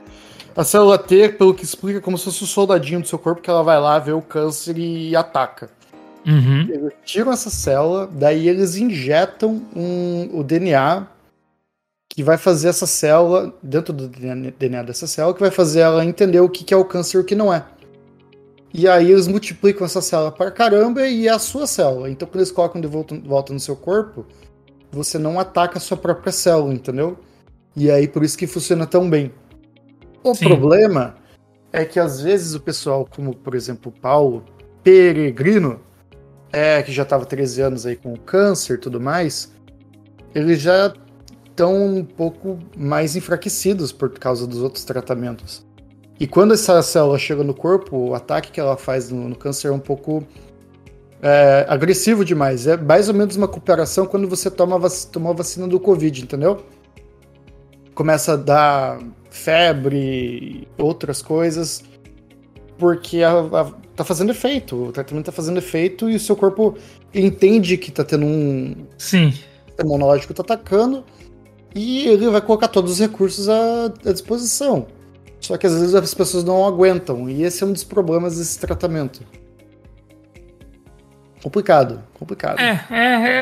A célula T, pelo que explica, é como se fosse um soldadinho do seu corpo, que ela vai lá ver o câncer e ataca. Eles tiram essa célula, daí eles injetam o DNA que vai fazer essa célula, dentro do DNA dessa célula, que vai fazer ela entender o que é o câncer e o que não é. E aí eles multiplicam essa célula pra caramba e é a sua célula. Então quando eles colocam de volta no seu corpo, você não ataca a sua própria célula, entendeu? E aí, por isso que funciona tão bem. O problema é que, às vezes, o pessoal, como, por exemplo, o Paulo Peregrino, que já estava 13 anos aí com o câncer e tudo mais, ele já estão um pouco mais enfraquecidos por causa dos outros tratamentos. E quando essa célula chega no corpo, o ataque que ela faz no câncer é um pouco agressivo demais. É mais ou menos uma comparação quando você tomou a vacina do Covid, entendeu? Começa a dar febre, outras coisas, porque tá fazendo efeito, o tratamento tá fazendo efeito e o seu corpo entende que tá tendo um... Sim. O imunológico tá atacando e ele vai colocar todos os recursos à disposição. Só que às vezes as pessoas não aguentam e esse é um dos problemas desse tratamento. Complicado.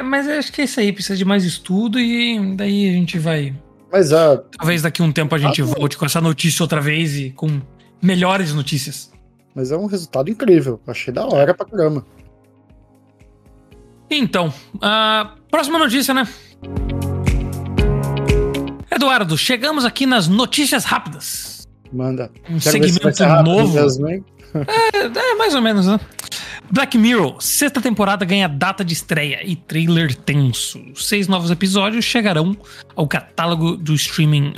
Mas acho que é isso aí, precisa de mais estudo e daí a gente vai... Mas talvez daqui a um tempo a gente volte com essa notícia outra vez e com melhores notícias. Mas é um resultado incrível. Achei da hora pra caramba. Então, a próxima notícia, né? Eduardo, chegamos aqui nas notícias rápidas. Manda. Um segmento novo. É mais ou menos, né? Black Mirror, sexta temporada ganha data de estreia e trailer tenso. 6 novos episódios chegarão ao catálogo do streaming,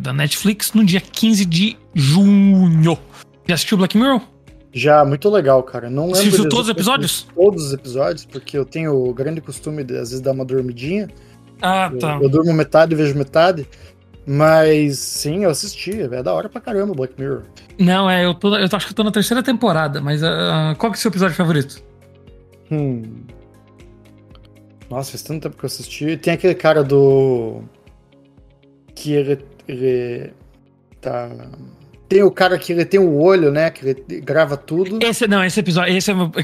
da Netflix, no dia 15 de junho. Já assistiu Black Mirror? Já, muito legal, cara. Não lembro. Assistiu todos os episódios? Todos os episódios, porque eu tenho o grande costume de, às vezes, dar uma dormidinha. Ah, tá. Eu durmo metade e vejo metade. Mas, sim, eu assisti. É da hora pra caramba, Black Mirror. Não, eu acho que eu tô na 3ª temporada, mas qual que é o seu episódio favorito? Nossa, faz tanto tempo que eu assisti. Tem aquele cara do... Que ele tá... Tem o cara que ele tem o olho, né? Que ele grava tudo. Esse episódio...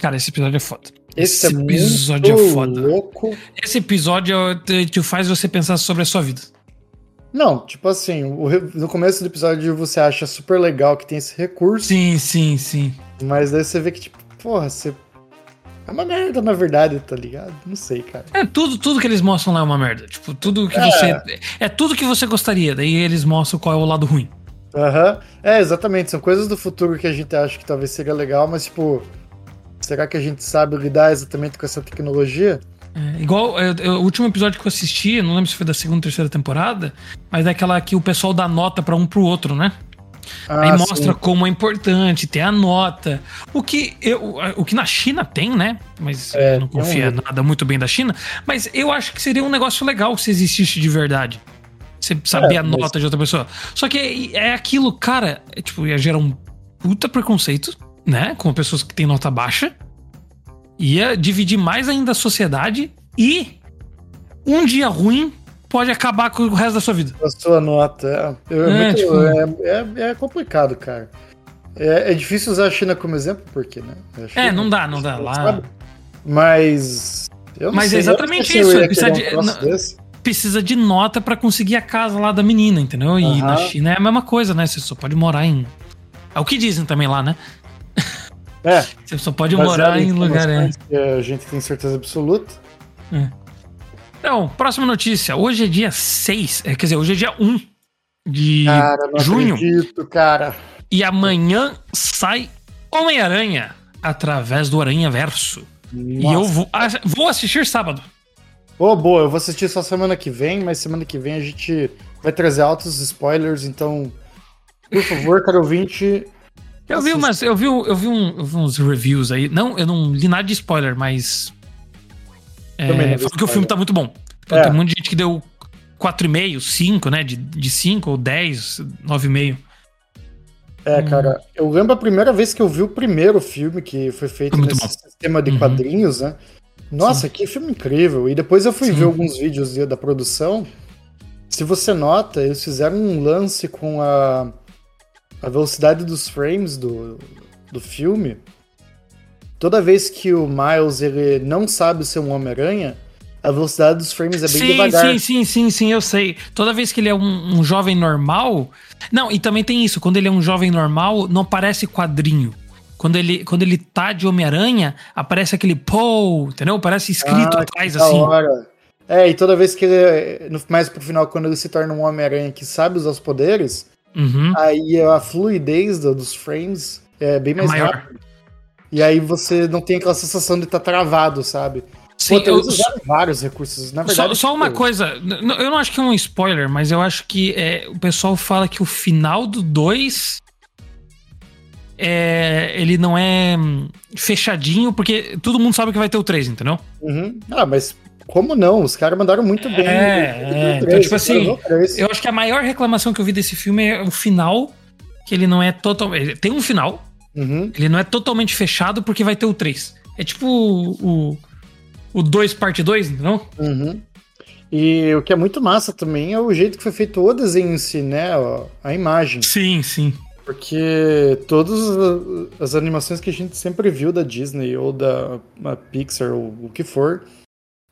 Cara, esse episódio é foda. Esse episódio é foda. Louco. Esse episódio te faz você pensar sobre a sua vida. Não, tipo assim, no começo do episódio você acha super legal que tem esse recurso. Sim. Mas daí você vê que, tipo, porra, você... É uma merda, na verdade, tá ligado? Não sei, cara. É, tudo que eles mostram lá é uma merda. Tipo, tudo que você... É tudo que você gostaria, daí eles mostram qual é o lado ruim. Aham. É, exatamente. São coisas do futuro que a gente acha que talvez seria legal, mas, tipo... Será que a gente sabe lidar exatamente com essa tecnologia? É, igual o último episódio que eu assisti, não lembro se foi da 2ª ou 3ª temporada, mas é aquela que o pessoal dá nota pra um pro outro, né? Aí mostra como é importante ter a nota. O que na China tem, né? Mas eu não confio nada muito bem da China. Mas eu acho que seria um negócio legal se existisse de verdade. Você saber a nota de outra pessoa. Só que é aquilo, cara, ia gerar um puta preconceito, né? Com pessoas que têm nota baixa. Ia dividir mais ainda a sociedade e um dia ruim pode acabar com o resto da sua vida. A sua nota. É complicado, cara. É difícil usar a China como exemplo, porque, né? Não dá lá. Sabe? Mas... Mas é exatamente isso. Precisa de nota pra conseguir a casa lá da menina, entendeu? E na China é a mesma coisa, né? Você só pode morar em... É o que dizem também lá, né? Você só pode morar em lugar... A gente tem certeza absoluta. Então, próxima notícia. Hoje é dia 6, hoje é dia 1 de junho. Acredito, cara. E amanhã sai Homem-Aranha através do Aranhaverso. E eu vou assistir sábado. Boa, eu vou assistir só semana que vem, mas semana que vem a gente vai trazer altos spoilers, então, por favor, cara ouvinte... Eu vi uns reviews aí. Não, eu não li nada de spoiler, mas... Falou que o filme tá muito bom. Então, tem um monte de gente que deu 4,5, 5, né? De 5 ou 10, 9,5. Cara, eu lembro a primeira vez que eu vi o primeiro filme que foi feito nesse sistema de quadrinhos, né? Nossa, que filme incrível. E depois eu fui ver alguns vídeos da produção. Se você nota, eles fizeram um lance com a velocidade dos frames do filme. Toda vez que o Miles ele não sabe ser um Homem-Aranha, a velocidade dos frames é bem devagar. Sim, eu sei. Toda vez que ele é um jovem normal... Não, e também tem isso. Quando ele é um jovem normal, não aparece quadrinho. Quando ele tá de Homem-Aranha, aparece aquele "Pou", entendeu? Parece escrito atrás, assim. Hora. E toda vez que ele... Mais pro final, quando ele se torna um Homem-Aranha que sabe usar os poderes... Aí a fluidez dos frames é bem mais rápida. E aí você não tem aquela sensação de estar travado, sabe? Sim, pô, eu usaram vários recursos. Na verdade, só uma coisa, eu não acho que é um spoiler, mas eu acho que o pessoal fala que o final do 2 ele não é fechadinho, porque todo mundo sabe que vai ter o 3, entendeu? Uhum. Ah, mas como não? Os caras mandaram muito bem. Então, tipo assim, eu acho que a maior reclamação que eu vi desse filme é o final, que ele não é totalmente... Tem um final, uhum. Ele não é totalmente fechado porque vai ter o 3. É tipo o 2 parte 2, não? Uhum. E o que é muito massa também é o jeito que foi feito o desenho em si, né? A imagem. Sim, sim. Porque todas as animações que a gente sempre viu da Disney ou da Pixar ou o que for,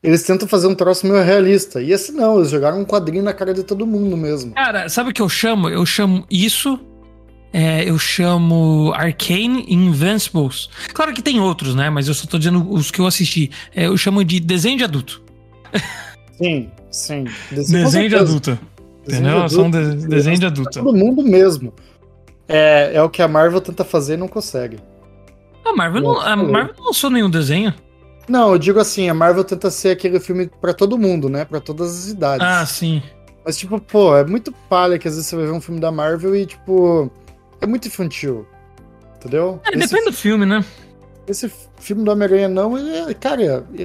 eles tentam fazer um troço meio realista. E esse não, eles jogaram um quadrinho na cara de todo mundo mesmo. Cara, sabe o que eu chamo? Eu chamo isso... eu chamo Arcane Invincibles. Claro que tem outros, né? Mas eu só tô dizendo os que eu assisti. Eu chamo de desenho de adulto. Sim, sim. Desenho de adulto. Entendeu? São desenho de adulto. Todo mundo mesmo. É o que a Marvel tenta fazer e não consegue. A Marvel não lançou nenhum desenho. Não, eu digo assim, a Marvel tenta ser aquele filme pra todo mundo, né? Pra todas as idades. Ah, sim. Mas tipo, pô, é muito palha que às vezes você vai ver um filme da Marvel e tipo... É muito infantil, entendeu? Depende do filme, né? Esse filme do Homem-Aranha não, ele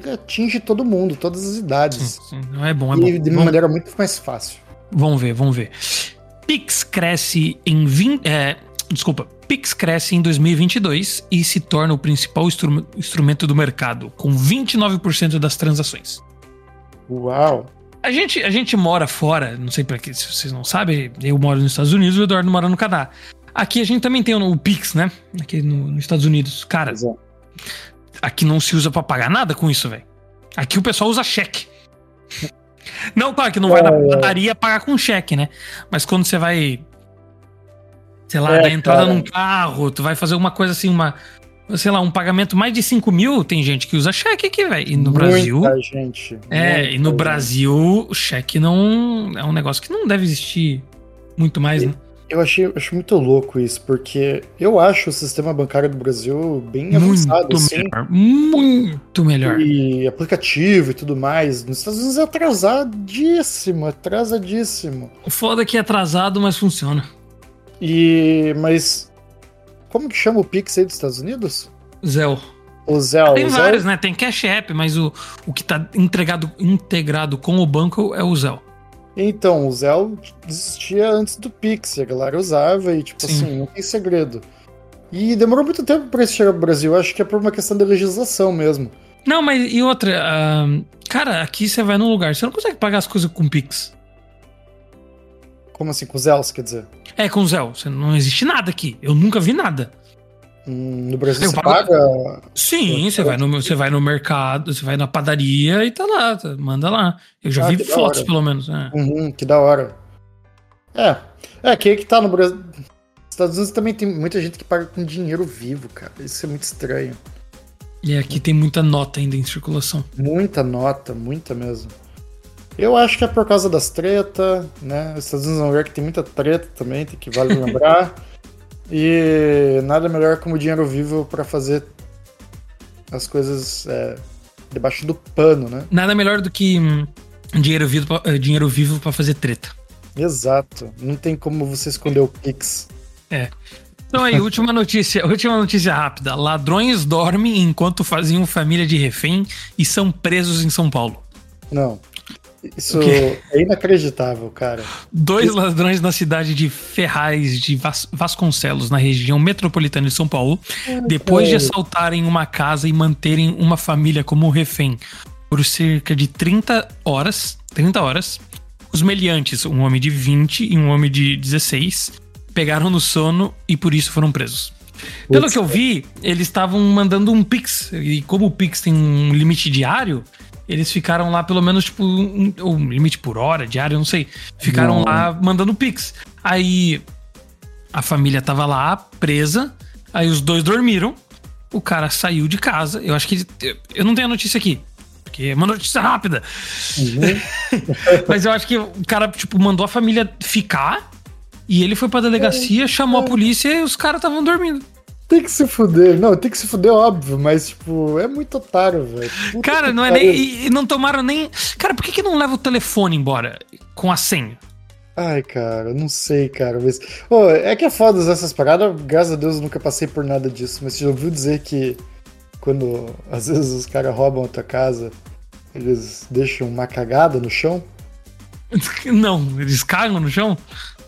atinge todo mundo, todas as idades. Sim, não é bom, E de uma maneira muito mais fácil. Vamos ver. Pix cresce em 2022 e se torna o principal instrumento do mercado, com 29% das transações. Uau! A gente mora fora, não sei pra que, se vocês não sabem, eu moro nos Estados Unidos e o Eduardo mora no Canadá. Aqui a gente também tem o Pix, né? Aqui nos Estados Unidos. Cara, aqui não se usa pra pagar nada com isso, velho. Aqui o pessoal usa cheque. Não, claro que não vai na padaria pagar com cheque, né? Mas quando você vai, sei lá, dar entrada num carro, tu vai fazer uma coisa assim, sei lá, um pagamento mais de 5 mil, tem gente que usa cheque aqui, velho. E no Brasil... gente. E no Brasil, o cheque não... É um negócio que não deve existir muito mais, né? Eu acho muito louco isso, porque eu acho o sistema bancário do Brasil bem avançado. Muito melhor. E aplicativo e tudo mais. Nos Estados Unidos é atrasadíssimo. O foda é que é atrasado, mas funciona. Mas como que chama o Pix aí dos Estados Unidos? Zelle. O Zelle. Tem vários, né? Tem Cash App, mas o que tá integrado com o banco é o Zelle. Então, o Zelle existia antes do Pix, a galera usava e, tipo assim, não tem segredo. E demorou muito tempo pra isso chegar pro Brasil, acho que é por uma questão de legislação mesmo. Não, mas e outra, cara, aqui você vai num lugar, você não consegue pagar as coisas com Pix. Como assim, com o Zelle, você quer dizer? Com o Zelle, não existe nada aqui, eu nunca vi nada. No Brasil você paga? Sim, você vai no mercado, você vai na padaria e tá lá, manda lá. Eu já vi fotos, pelo menos. Né? Uhum, que da hora. Que tá no Brasil. Nos Estados Unidos também tem muita gente que paga com dinheiro vivo, cara. Isso é muito estranho. E aqui tem muita nota ainda em circulação. Muita nota, muita mesmo. Eu acho que é por causa das tretas, né? Os Estados Unidos é um lugar que tem muita treta também, que vale lembrar. E nada melhor como dinheiro vivo pra fazer as coisas debaixo do pano, né? Nada melhor do que dinheiro vivo pra fazer treta. Exato. Não tem como você esconder o Pix. Então aí, última notícia rápida. Ladrões dormem enquanto faziam família de refém e são presos em São Paulo. Não. Isso é inacreditável, cara. Dois ladrões na cidade de Ferraz de Vasconcelos, na região metropolitana de São Paulo, depois de assaltarem uma casa e manterem uma família como refém por cerca de 30 horas, os meliantes, um homem de 20 e um homem de 16, pegaram no sono e por isso foram presos. Pelo que eu vi, eles estavam mandando um Pix, e como o Pix tem um limite diário... Eles ficaram lá pelo menos, tipo, um limite por hora, diário, não sei. Ficaram lá mandando Pix. Aí a família tava lá, presa. Aí os dois dormiram. O cara saiu de casa. Eu acho que eu não tenho a notícia aqui, porque é uma notícia rápida. Uhum. Mas eu acho que o cara, tipo, mandou a família ficar. E ele foi pra delegacia, chamou a polícia e os caras estavam dormindo. Tem que se fuder. Não, tem que se fuder, óbvio, mas, tipo, é muito otário, velho. Cara, não é nem... E não tomaram nem... Cara, por que não leva o telefone embora com a senha? Ai, cara, eu não sei, cara. Mas... Oh, é que é foda usar essas paradas. Graças a Deus eu nunca passei por nada disso. Mas você já ouviu dizer que quando, às vezes, os caras roubam a tua casa, eles deixam uma cagada no chão? Não, eles cagam no chão?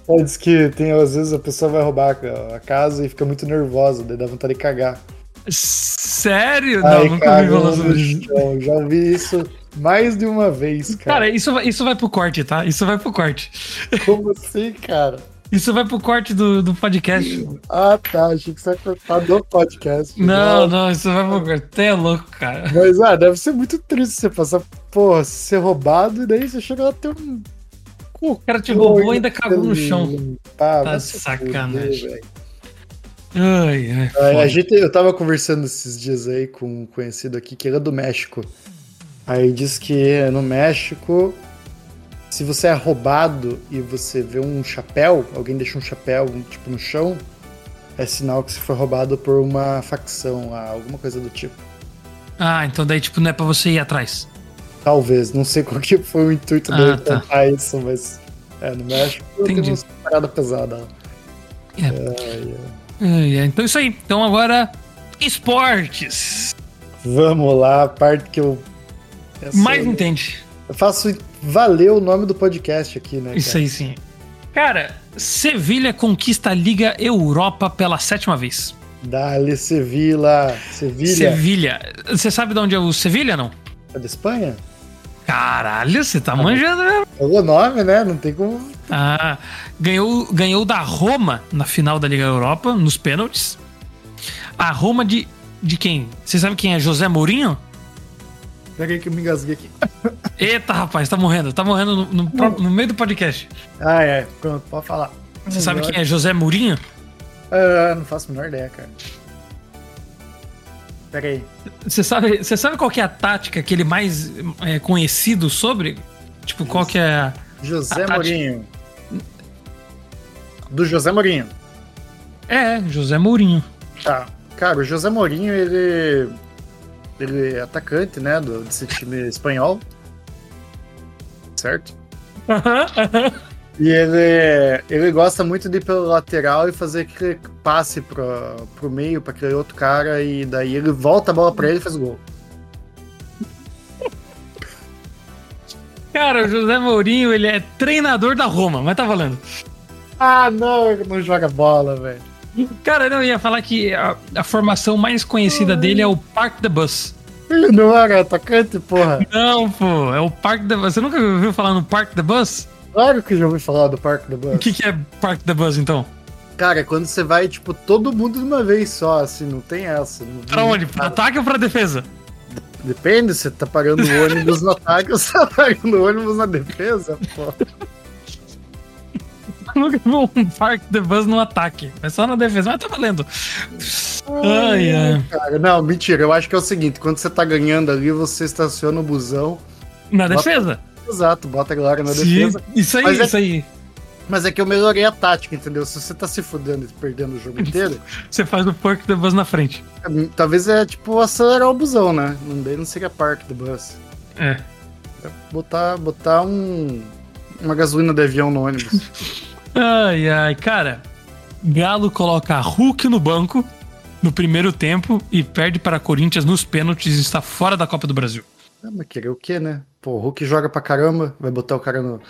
É, diz que tem, às vezes a pessoa vai roubar a casa e fica muito nervosa, daí dá vontade de cagar. Sério? Ai, não, nunca me falou sobre isso. Já ouvi isso mais de uma vez, cara. Cara, isso vai pro corte, tá? Isso vai pro corte. Como assim, cara? Isso vai pro corte do podcast. Ah, tá. Achei que você ia cortar do podcast. Não, isso vai pro corte. Até é louco, cara. Mas, deve ser muito triste você passar, porra, ser roubado e daí você chega lá ter um... O cara te roubou e ainda cagou no chão. Tá sacanagem. Fuder, eu tava conversando esses dias aí com um conhecido aqui que era do México. Aí diz que no México, se você é roubado e você vê um chapéu, alguém deixa um chapéu tipo no chão, é sinal que você foi roubado por uma facção, alguma coisa do tipo. Ah, então daí tipo não é pra você ir atrás. Talvez, não sei qual que foi o intuito dele tentar isso, mas no México tem uma parada pesada. Então é isso aí. Então agora, esportes. Vamos lá, a parte que eu... entende. Eu faço valer o nome do podcast aqui, né? Isso cara? Aí sim. Cara, Sevilha conquista a Liga Europa pela 7ª vez. Dale, Sevilha. Você sabe de onde é o Sevilha, não? É da Espanha? Caralho, você tá manjando, né? É o nome, né? Não tem como... Ah, ganhou da Roma na final da Liga Europa, nos pênaltis. A Roma de quem? Você sabe quem é José Mourinho? Peraí que eu me engasguei aqui. Eita, rapaz, tá morrendo no meio do podcast. Ah, é. Pronto, pode falar. Você sabe quem é José Mourinho? Não faço a menor ideia, cara. Peraí. Você sabe qual que é a tática que ele mais é conhecido sobre? Tipo, qual que é... José Mourinho. Do José Mourinho. É, José Mourinho. Tá. Cara, o José Mourinho, ele é atacante, né, desse time espanhol. Certo? E ele gosta muito de ir pelo lateral e fazer aquele passe pro meio, pra aquele outro cara, e daí ele volta a bola pra ele e faz o gol. Cara, o José Mourinho, ele é treinador da Roma, mas tá valendo. Ah, não, ele não joga bola, velho. Cara, não, eu ia falar que a formação mais conhecida dele é o Park the Bus. Ele não era atacante, porra. Não, pô, é o Park the Bus. Você nunca ouviu falar no Park the Bus? Claro que já ouvi falar do Park the Bus. O que é Park the Bus, então? Cara, é quando você vai, tipo, todo mundo de uma vez só, assim, não tem essa. Não pra onde? Pra ataque ou pra defesa? Depende, você tá pagando o ônibus no ataque ou você tá pagando o ônibus na defesa, pô. Eu nunca vi um Park the Bus no ataque, mas só na defesa, mas tá valendo. Ai. Cara, não, mentira, eu acho que é o seguinte, quando você tá ganhando ali, você estaciona o busão... Na defesa? Exato, bota a glória na defesa. Isso aí, isso aí. Mas é que eu melhorei a tática, entendeu? Se você tá se fudendo e perdendo o jogo inteiro... Você faz o Park the Bus na frente. Talvez é, tipo, acelerar o busão, né? Não seria Park the Bus. É. Botar uma gasolina de avião no ônibus. Ai, cara. Galo coloca Hulk no banco no primeiro tempo e perde para Corinthians nos pênaltis e está fora da Copa do Brasil. Mas querer o quê, né? Pô, o Hulk joga pra caramba, vai botar o cara no...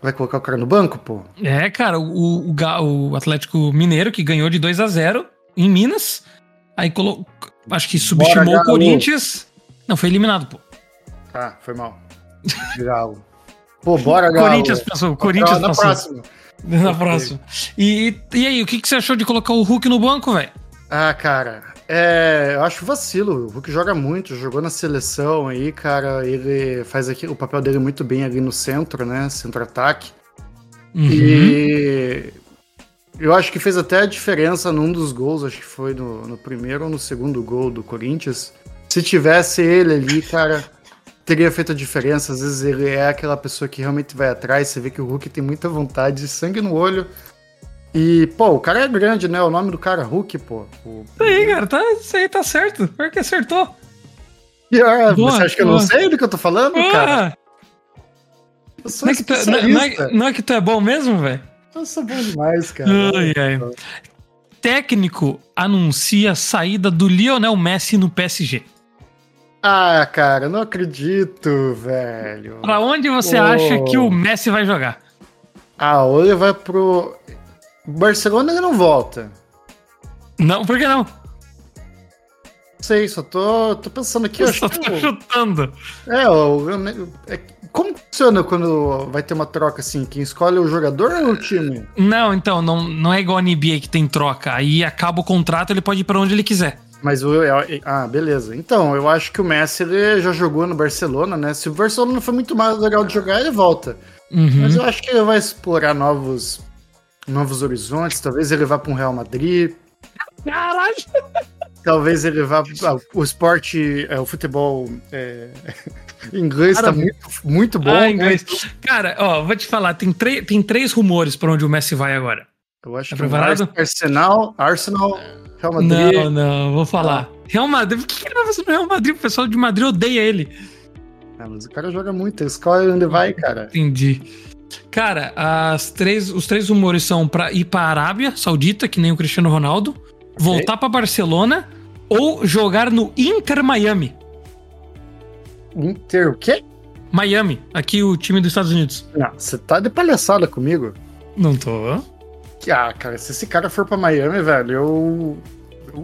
Vai colocar o cara no banco, pô? É, cara, o Atlético Mineiro, que ganhou de 2-0 em Minas, aí colocou... Acho que subestimou o Corinthians. Não, foi eliminado, pô. Tá, foi mal. Galo. Pô, bora, Galo. Corinthians passou, Corinthians passou. Na próxima. E aí, o que você achou de colocar o Hulk no banco, velho? Ah, cara... eu acho vacilo, o Hulk joga muito, jogou na seleção aí, cara, ele faz aqui o papel dele muito bem ali no centro, né, centro-ataque. Uhum. E eu acho que fez até a diferença num dos gols, acho que foi no primeiro ou no segundo gol do Corinthians. Se tivesse ele ali, cara, teria feito a diferença. Às vezes ele é aquela pessoa que realmente vai atrás, você vê que o Hulk tem muita vontade, sangue no olho. E, pô, o cara é grande, né? O nome do cara é Hulk, pô. Isso aí, cara, tá, isso aí tá certo. Pior que acertou. Pior, boa, você acha que eu não sei do que eu tô falando, cara? Eu sou não é que tu é bom mesmo, velho? Eu sou bom demais, cara. Ai, ai. Técnico anuncia a saída do Lionel Messi no PSG. Ah, cara, eu não acredito, velho. Pra onde você acha que o Messi vai jogar? Ah, ou ele vai pro... Barcelona ele não volta. Não, por que não? Não sei, só tô pensando aqui. Eu só tô chutando. Como funciona quando vai ter uma troca assim? Quem escolhe o jogador ou o time? Não, então, não é igual a NBA que tem troca. Aí acaba o contrato, ele pode ir pra onde ele quiser. Mas o... Ah, beleza. Então, eu acho que o Messi ele já jogou no Barcelona, né? Se o Barcelona não for muito mais legal de jogar, ele volta. Uhum. Mas eu acho que ele vai explorar novos horizontes. Talvez ele vá para um Real Madrid. Caralho! Talvez ele vá... o esporte, o futebol inglês tá muito bom. Ah, inglês. Né? Cara, ó, vou te falar. Tem três rumores para onde o Messi vai agora. Eu acho que o Arsenal... Real Madrid. Não, vou falar. Real Madrid, o que ele vai fazer no Real Madrid? O pessoal de Madrid odeia ele. Ah, mas o cara joga muito, escolhe onde vai, cara. Entendi. Cara, os três rumores são pra ir pra Arábia Saudita, que nem o Cristiano Ronaldo, voltar pra Barcelona ou jogar no Inter Miami. Inter o quê? Miami, aqui o time dos Estados Unidos. Não, você tá de palhaçada comigo. Não tô. Ah, cara, se esse cara for pra Miami, velho,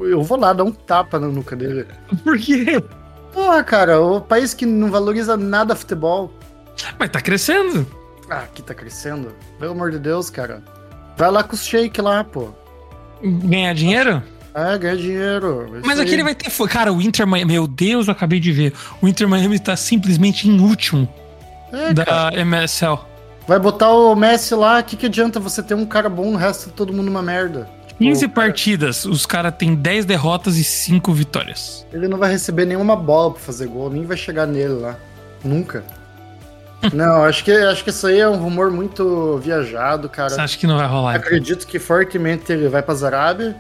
eu vou lá dar um tapa na nuca dele. Por quê? Porra, cara, o país que não valoriza nada futebol. Mas tá crescendo. Ah, que tá crescendo? Pelo amor de Deus, cara. Vai lá com os shake lá, pô. Ganhar dinheiro? É, ganhar dinheiro. Mas aqui ele vai ter... Cara, o Inter Miami... Meu Deus, eu acabei de ver. O Inter Miami tá simplesmente em último da MSL. Vai botar o Messi lá, o que adianta você ter um cara bom, o resto de todo mundo uma merda? Tipo, 15 partidas, os caras têm 10 derrotas e 5 vitórias. Ele não vai receber nenhuma bola pra fazer gol, nem vai chegar nele lá. Nunca. Não, acho que isso aí é um rumor muito viajado, cara. Você acha que não vai rolar? Acredito que fortemente ele vai pra Arábia.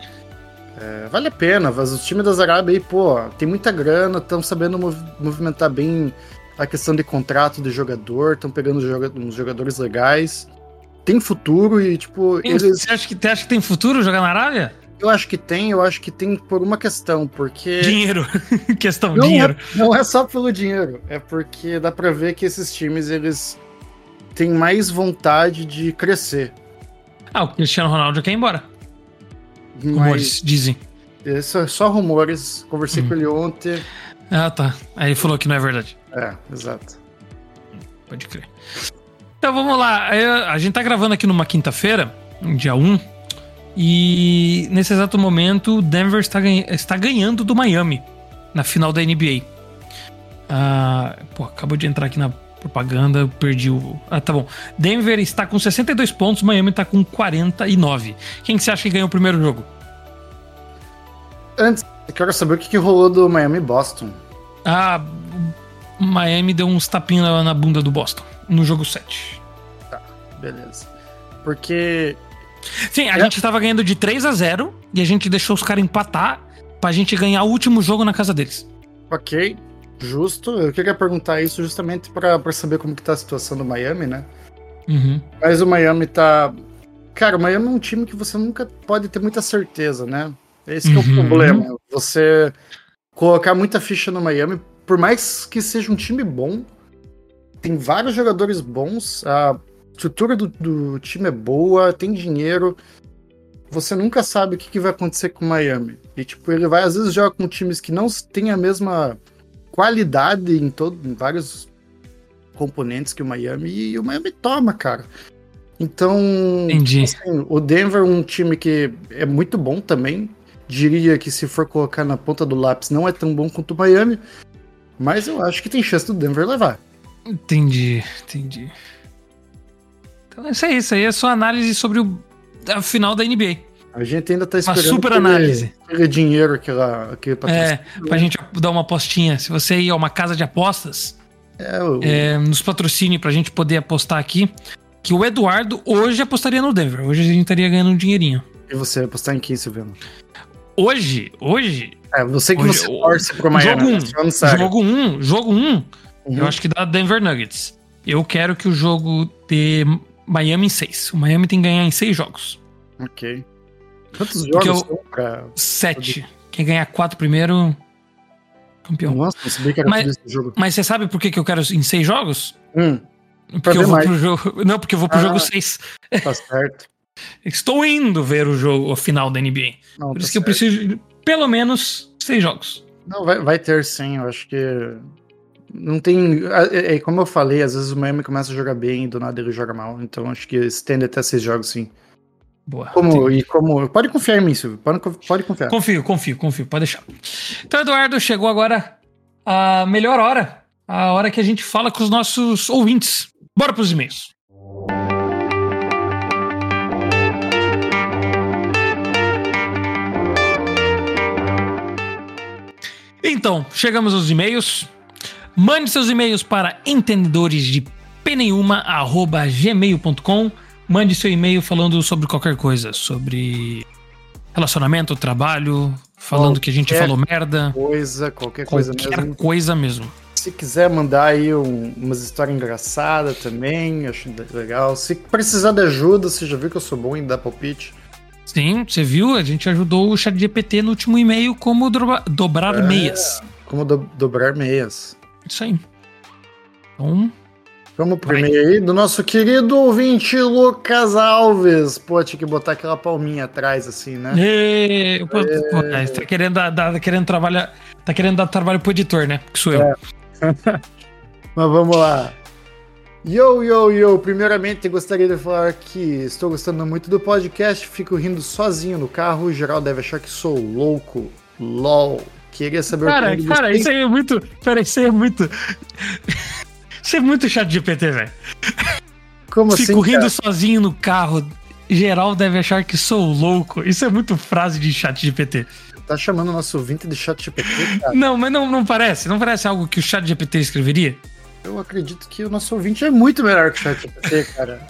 É, vale a pena, os times da Arábia aí, pô, tem muita grana, estão sabendo movimentar bem... A questão de contrato de jogador, estão pegando uns jogadores legais. Tem futuro e, tipo... Você acha que tem futuro jogar na Arábia? Eu acho que tem por uma questão, porque... Dinheiro. Questão, não dinheiro. Não é só pelo dinheiro, é porque dá pra ver que esses times, eles têm mais vontade de crescer. Ah, o Cristiano Ronaldo quer ir embora. Rumores, dizem. Isso é só rumores, conversei com ele ontem. Ah, tá. Aí ele falou que não é verdade. É, exato. Pode crer. Então vamos lá. A gente tá gravando aqui numa quinta-feira, dia 1, e nesse exato momento o Denver está ganhando do Miami na final da NBA. Ah, pô, acabou de entrar aqui na propaganda, eu perdi o... Ah, tá bom. Denver está com 62 pontos, Miami está com 49. Quem que você acha que ganhou o primeiro jogo? Antes, eu quero saber o que rolou do Miami e Boston. Ah... Miami deu uns tapinhos na bunda do Boston no jogo 7. Tá, beleza. Porque... Sim, a gente tava ganhando de 3-0 e a gente deixou os caras empatar pra gente ganhar o último jogo na casa deles. Ok, justo. Eu queria perguntar isso justamente pra saber como que tá a situação do Miami, né? Uhum. Mas o Miami tá... Cara, o Miami é um time que você nunca pode ter muita certeza, né? Esse que é o problema. Você colocar muita ficha no Miami... Por mais que seja um time bom, tem vários jogadores bons, a estrutura do time é boa, tem dinheiro, você nunca sabe o que vai acontecer com o Miami. E tipo, ele vai às vezes joga com times que não têm a mesma qualidade em vários componentes que o Miami, e o Miami toma, cara. Então, assim, o Denver é um time que é muito bom também, diria que se for colocar na ponta do lápis não é tão bom quanto o Miami, mas eu acho que tem chance do Denver levar. Entendi. Então isso é isso aí, é só análise sobre a final da NBA. A gente ainda tá esperando uma super análise. Aquele dinheiro que lá... pra gente dar uma apostinha. Se você ir a uma casa de apostas, nos patrocine pra gente poder apostar aqui. que o Eduardo hoje apostaria no Denver. Hoje a gente estaria ganhando um dinheirinho. E você vai apostar em quem, Silvino? Hoje... É, você que hoje, você torce pro Miami. Jogo 1. Uhum. Eu acho que dá Denver Nuggets. Eu quero que o jogo dê Miami em 6. O Miami tem que ganhar em 6 jogos. Ok. Quantos jogos são pra... 7. Quem ganhar 4 primeiro... Campeão. Nossa, eu sabia que era desse jogo. Mas você sabe por que eu quero em 6 jogos? Porque eu vou pro jogo... Não, porque eu vou pro jogo 6. Tá certo. Estou indo ver o jogo, a final da NBA. Não, por isso que eu preciso de pelo menos 6 jogos. Não, vai ter sim, eu acho que... Não tem... É, como eu falei, às vezes o Miami começa a jogar bem e do nada ele joga mal. Então acho que estende até 6 jogos, sim. Boa. Pode confiar em mim, Silvio. Pode confiar. Confio. Pode deixar. Então, Eduardo, chegou agora a melhor hora. A hora que a gente fala com os nossos ouvintes. Bora pros e-mails. Então, chegamos aos e-mails. Mande seus e-mails para entendedoresdepenenhuma@gmail.com. Mande seu e-mail falando sobre qualquer coisa, sobre relacionamento, trabalho, falando que a gente falou merda. Qualquer coisa mesmo. Se quiser mandar aí umas histórias engraçadas também, acho legal. Se precisar de ajuda, você já viu que eu sou bom em dar palpite. Sim, você viu? A gente ajudou o ChatGPT no último e-mail como dobrar meias. Como dobrar meias. Isso aí. Então... Vamos pro e-mail aí do nosso querido ouvinte Lucas Alves. Pô, tinha que botar aquela palminha atrás, assim, né? Tá querendo dar trabalho pro editor, né? Que sou eu. Mas vamos lá. Yo, primeiramente gostaria de falar que estou gostando muito do podcast, fico rindo sozinho no carro, o geral deve achar que sou louco. LOL. Queria saber o que... Cara, isso aí é muito... Isso é muito ChatGPT, velho. Como assim? Fico rindo sozinho no carro. Geral deve achar que sou louco. Isso é muito frase de ChatGPT. Tá chamando o nosso ouvinte de ChatGPT, cara? Não, mas não parece. Não parece algo que o ChatGPT escreveria? Eu acredito que o nosso ouvinte é muito melhor que o ChatGPT, cara.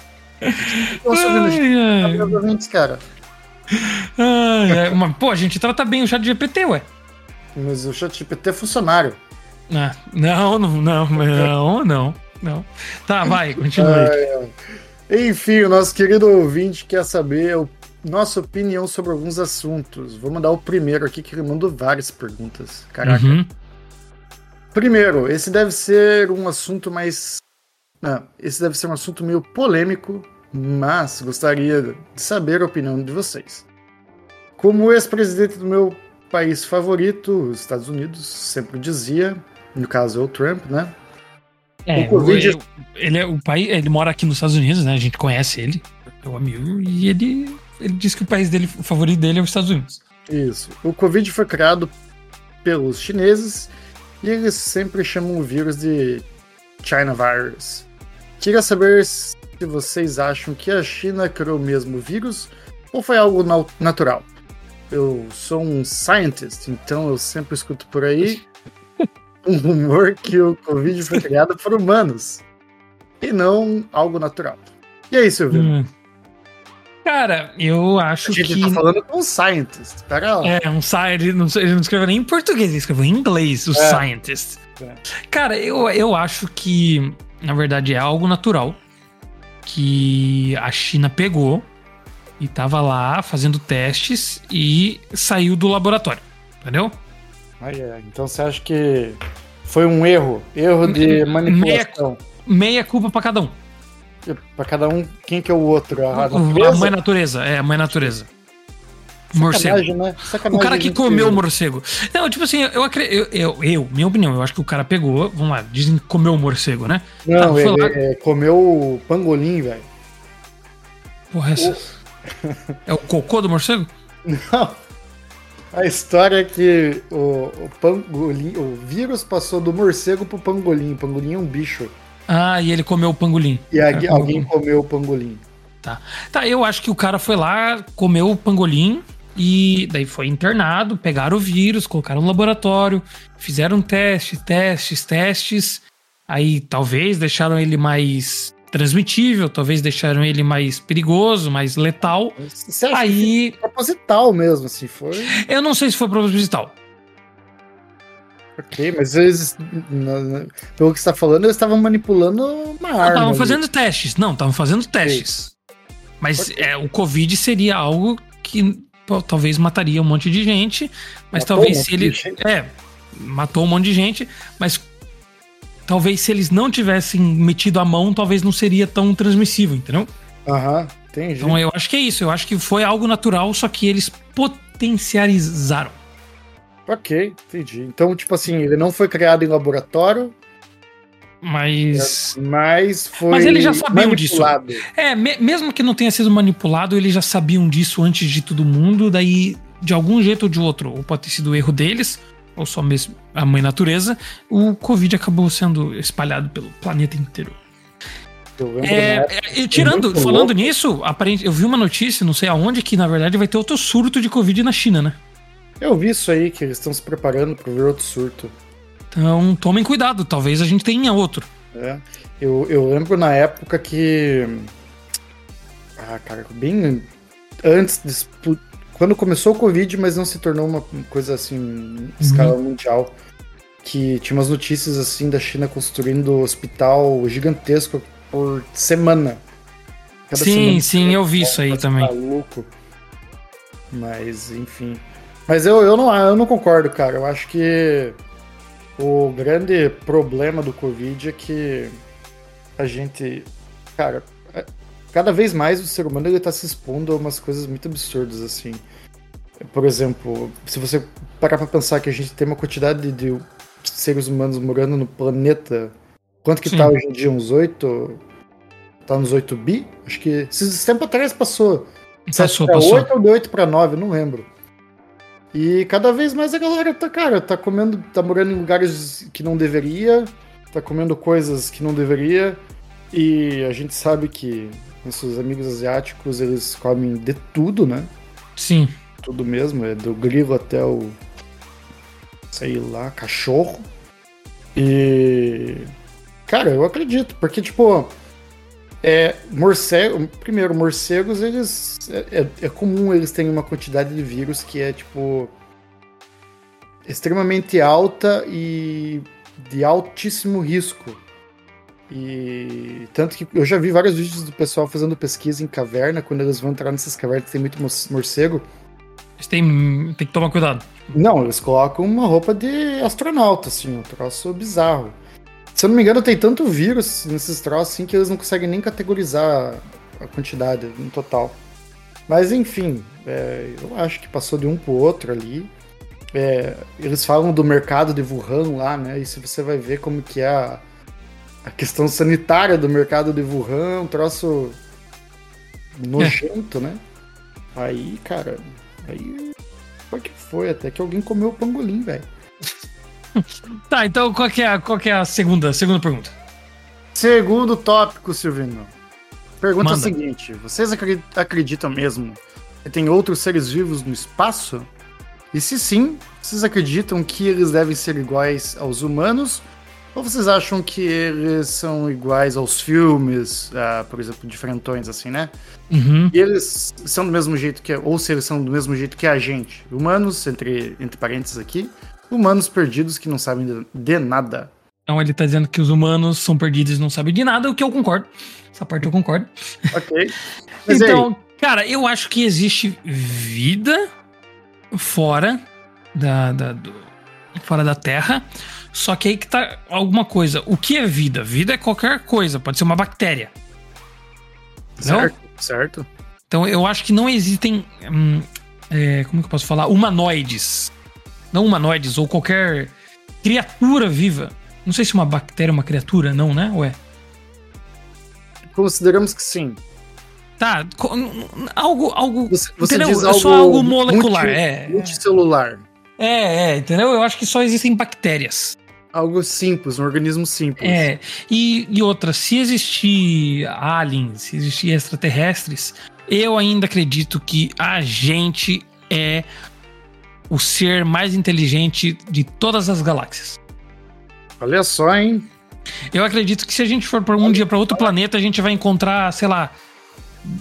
Mas, pô, a gente trata bem o ChatGPT, ué. Mas o ChatGPT é funcionário. Ah, não. Tá, vai, continua aí. Enfim, o nosso querido ouvinte quer saber nossa opinião sobre alguns assuntos. Vou mandar o primeiro aqui, que ele mandou várias perguntas. Caraca. Uhum. Primeiro, esse deve ser um assunto meio polêmico, mas gostaria de saber a opinião de vocês. Como ex-presidente do meu país favorito, os Estados Unidos, sempre dizia... No caso é o Trump, né? É, o Covid... ele é o país, ele mora aqui nos Estados Unidos, né? A gente conhece ele, meu amigo, e ele diz que o país dele, o favorito dele é os Estados Unidos. Isso. O Covid foi criado pelos chineses e eles sempre chamam o vírus de China Virus. Queria saber se vocês acham que a China criou mesmo o vírus ou foi algo natural. Eu sou um scientist, então eu sempre escuto por aí um rumor que o Covid foi criado por humanos e não algo natural. E aí, Silvio? Cara, eu acho que... A gente tá falando com um scientist, pera lá. É, um scientist, ele não escreveu nem em português, ele escreveu em inglês, o scientist. É. Cara, eu acho que, na verdade, é algo natural que a China pegou e tava lá fazendo testes e saiu do laboratório, entendeu? Então você acha que foi um erro de manipulação? Meia culpa pra cada um. Pra cada um, quem que é o outro? A mãe natureza, a mãe natureza. Morcego. Né? O cara que comeu o morcego. Não, tipo assim, minha opinião, eu acho que o cara pegou, vamos lá, dizem que comeu o morcego, né? Não, comeu o pangolim, velho. Porra, essa... É o cocô do morcego? Não. A história é que o vírus passou do morcego pro pangolim. O pangolim é um bicho. Ah, e ele comeu o pangolim. E alguém comeu o pangolim. Tá, eu acho que o cara foi lá, comeu o pangolim e daí foi internado, pegaram o vírus, colocaram no laboratório, fizeram testes. Aí talvez deixaram ele mais transmitível, talvez deixaram ele mais perigoso, mais letal. Você acha aí que foi proposital mesmo, assim, foi? Eu não sei se foi proposital. Ok, mas eles, pelo que você tá falando, eles estavam manipulando uma arma. Estavam fazendo testes, Okay. Mas okay. O Covid seria algo que talvez mataria um monte de gente, mas matou talvez um se ele... matou um monte de gente, mas talvez se eles não tivessem metido a mão, talvez não seria tão transmissível, entendeu? Aham, entendi. Então eu acho que é isso, eu acho que foi algo natural, só que eles potencializaram. Ok, entendi. Então, tipo assim, ele não foi criado em laboratório, mas foi manipulado. Mas eles já sabiam disso. Mesmo que não tenha sido manipulado, eles já sabiam disso antes de todo mundo, daí, de algum jeito ou de outro, ou pode ter sido o erro deles, ou só mesmo a mãe natureza, o Covid acabou sendo espalhado pelo planeta inteiro. Falando nisso, eu vi uma notícia, não sei aonde, que na verdade vai ter outro surto de Covid na China, né? Eu vi isso aí, que eles estão se preparando para ver outro surto. Então, tomem cuidado, talvez a gente tenha outro. Eu lembro na época que... bem antes de... Quando começou o Covid, mas não se tornou uma coisa assim, escala mundial, que tinha umas notícias assim da China construindo hospital gigantesco por semana. Sim, eu vi isso aí também. Maluco. Mas, enfim... Mas eu não concordo, cara. Eu acho que o grande problema do Covid é que a gente... Cara, cada vez mais o ser humano ele tá se expondo a umas coisas muito absurdas, assim. Por exemplo, se você parar pra pensar que a gente tem uma quantidade de seres humanos morando no planeta... Quanto que tá hoje em dia? Uns 8? Tá nos 8 bi? Acho que... Esses tempos atrás passou. Passou. 8 ou de 8 pra 9, não lembro. E cada vez mais a galera tá comendo, tá morando em lugares que não deveria, tá comendo coisas que não deveria, e a gente sabe que nossos amigos asiáticos, eles comem de tudo, né? Sim. Tudo mesmo, é do grilo até o, sei lá, cachorro. E, cara, eu acredito, porque, tipo, morcegos, eles... É comum eles terem uma quantidade de vírus que é, tipo... extremamente alta e de altíssimo risco. E... Tanto que eu já vi vários vídeos do pessoal fazendo pesquisa em caverna, quando eles vão entrar nessas cavernas que tem muito morcego. Eles tem que tomar cuidado. Não, eles colocam uma roupa de astronauta, assim, um troço bizarro. Se eu não me engano, tem tanto vírus nesses troços assim, que eles não conseguem nem categorizar a quantidade no total. Mas enfim, eu acho que passou de um pro outro ali. Eles falam do mercado de Wuhan lá, né? E se você vai ver como que é a questão sanitária do mercado de Wuhan, um troço nojento, né? Aí, cara, foi que foi, até que alguém comeu o pangolim, velho. Tá, então qual que é a segunda pergunta? Segundo tópico, Silvino. Pergunta Manda. Seguinte, vocês acreditam mesmo que tem outros seres vivos no espaço? E se sim, vocês acreditam que eles devem ser iguais aos humanos? Ou vocês acham que eles são iguais aos filmes, por exemplo, diferentões assim, né? Uhum. E eles são do mesmo jeito que... Ou se eles são do mesmo jeito que a gente, humanos, entre parênteses aqui... Humanos perdidos que não sabem de nada. Então ele tá dizendo que os humanos são perdidos e não sabem de nada, o que eu concordo. Essa parte eu concordo. Ok. Então, cara, eu acho que existe vida fora da Terra, só que aí que tá alguma coisa. O que é vida? Vida é qualquer coisa, pode ser uma bactéria. Certo. Então eu acho que não existem, como que eu posso falar? Humanoides. Não humanoides, ou qualquer criatura viva. Não sei se uma bactéria é uma criatura, não, né? Ou é? Consideramos que sim. Tá, algo você diz algo, é só algo molecular. Multicelular. Entendeu? Eu acho que só existem bactérias. Algo simples, um organismo simples. E outra, se existir aliens, se existir extraterrestres, eu ainda acredito que a gente é... o ser mais inteligente de todas as galáxias. Olha só, hein? Eu acredito que se a gente for por um dia para outro planeta, a gente vai encontrar, sei lá,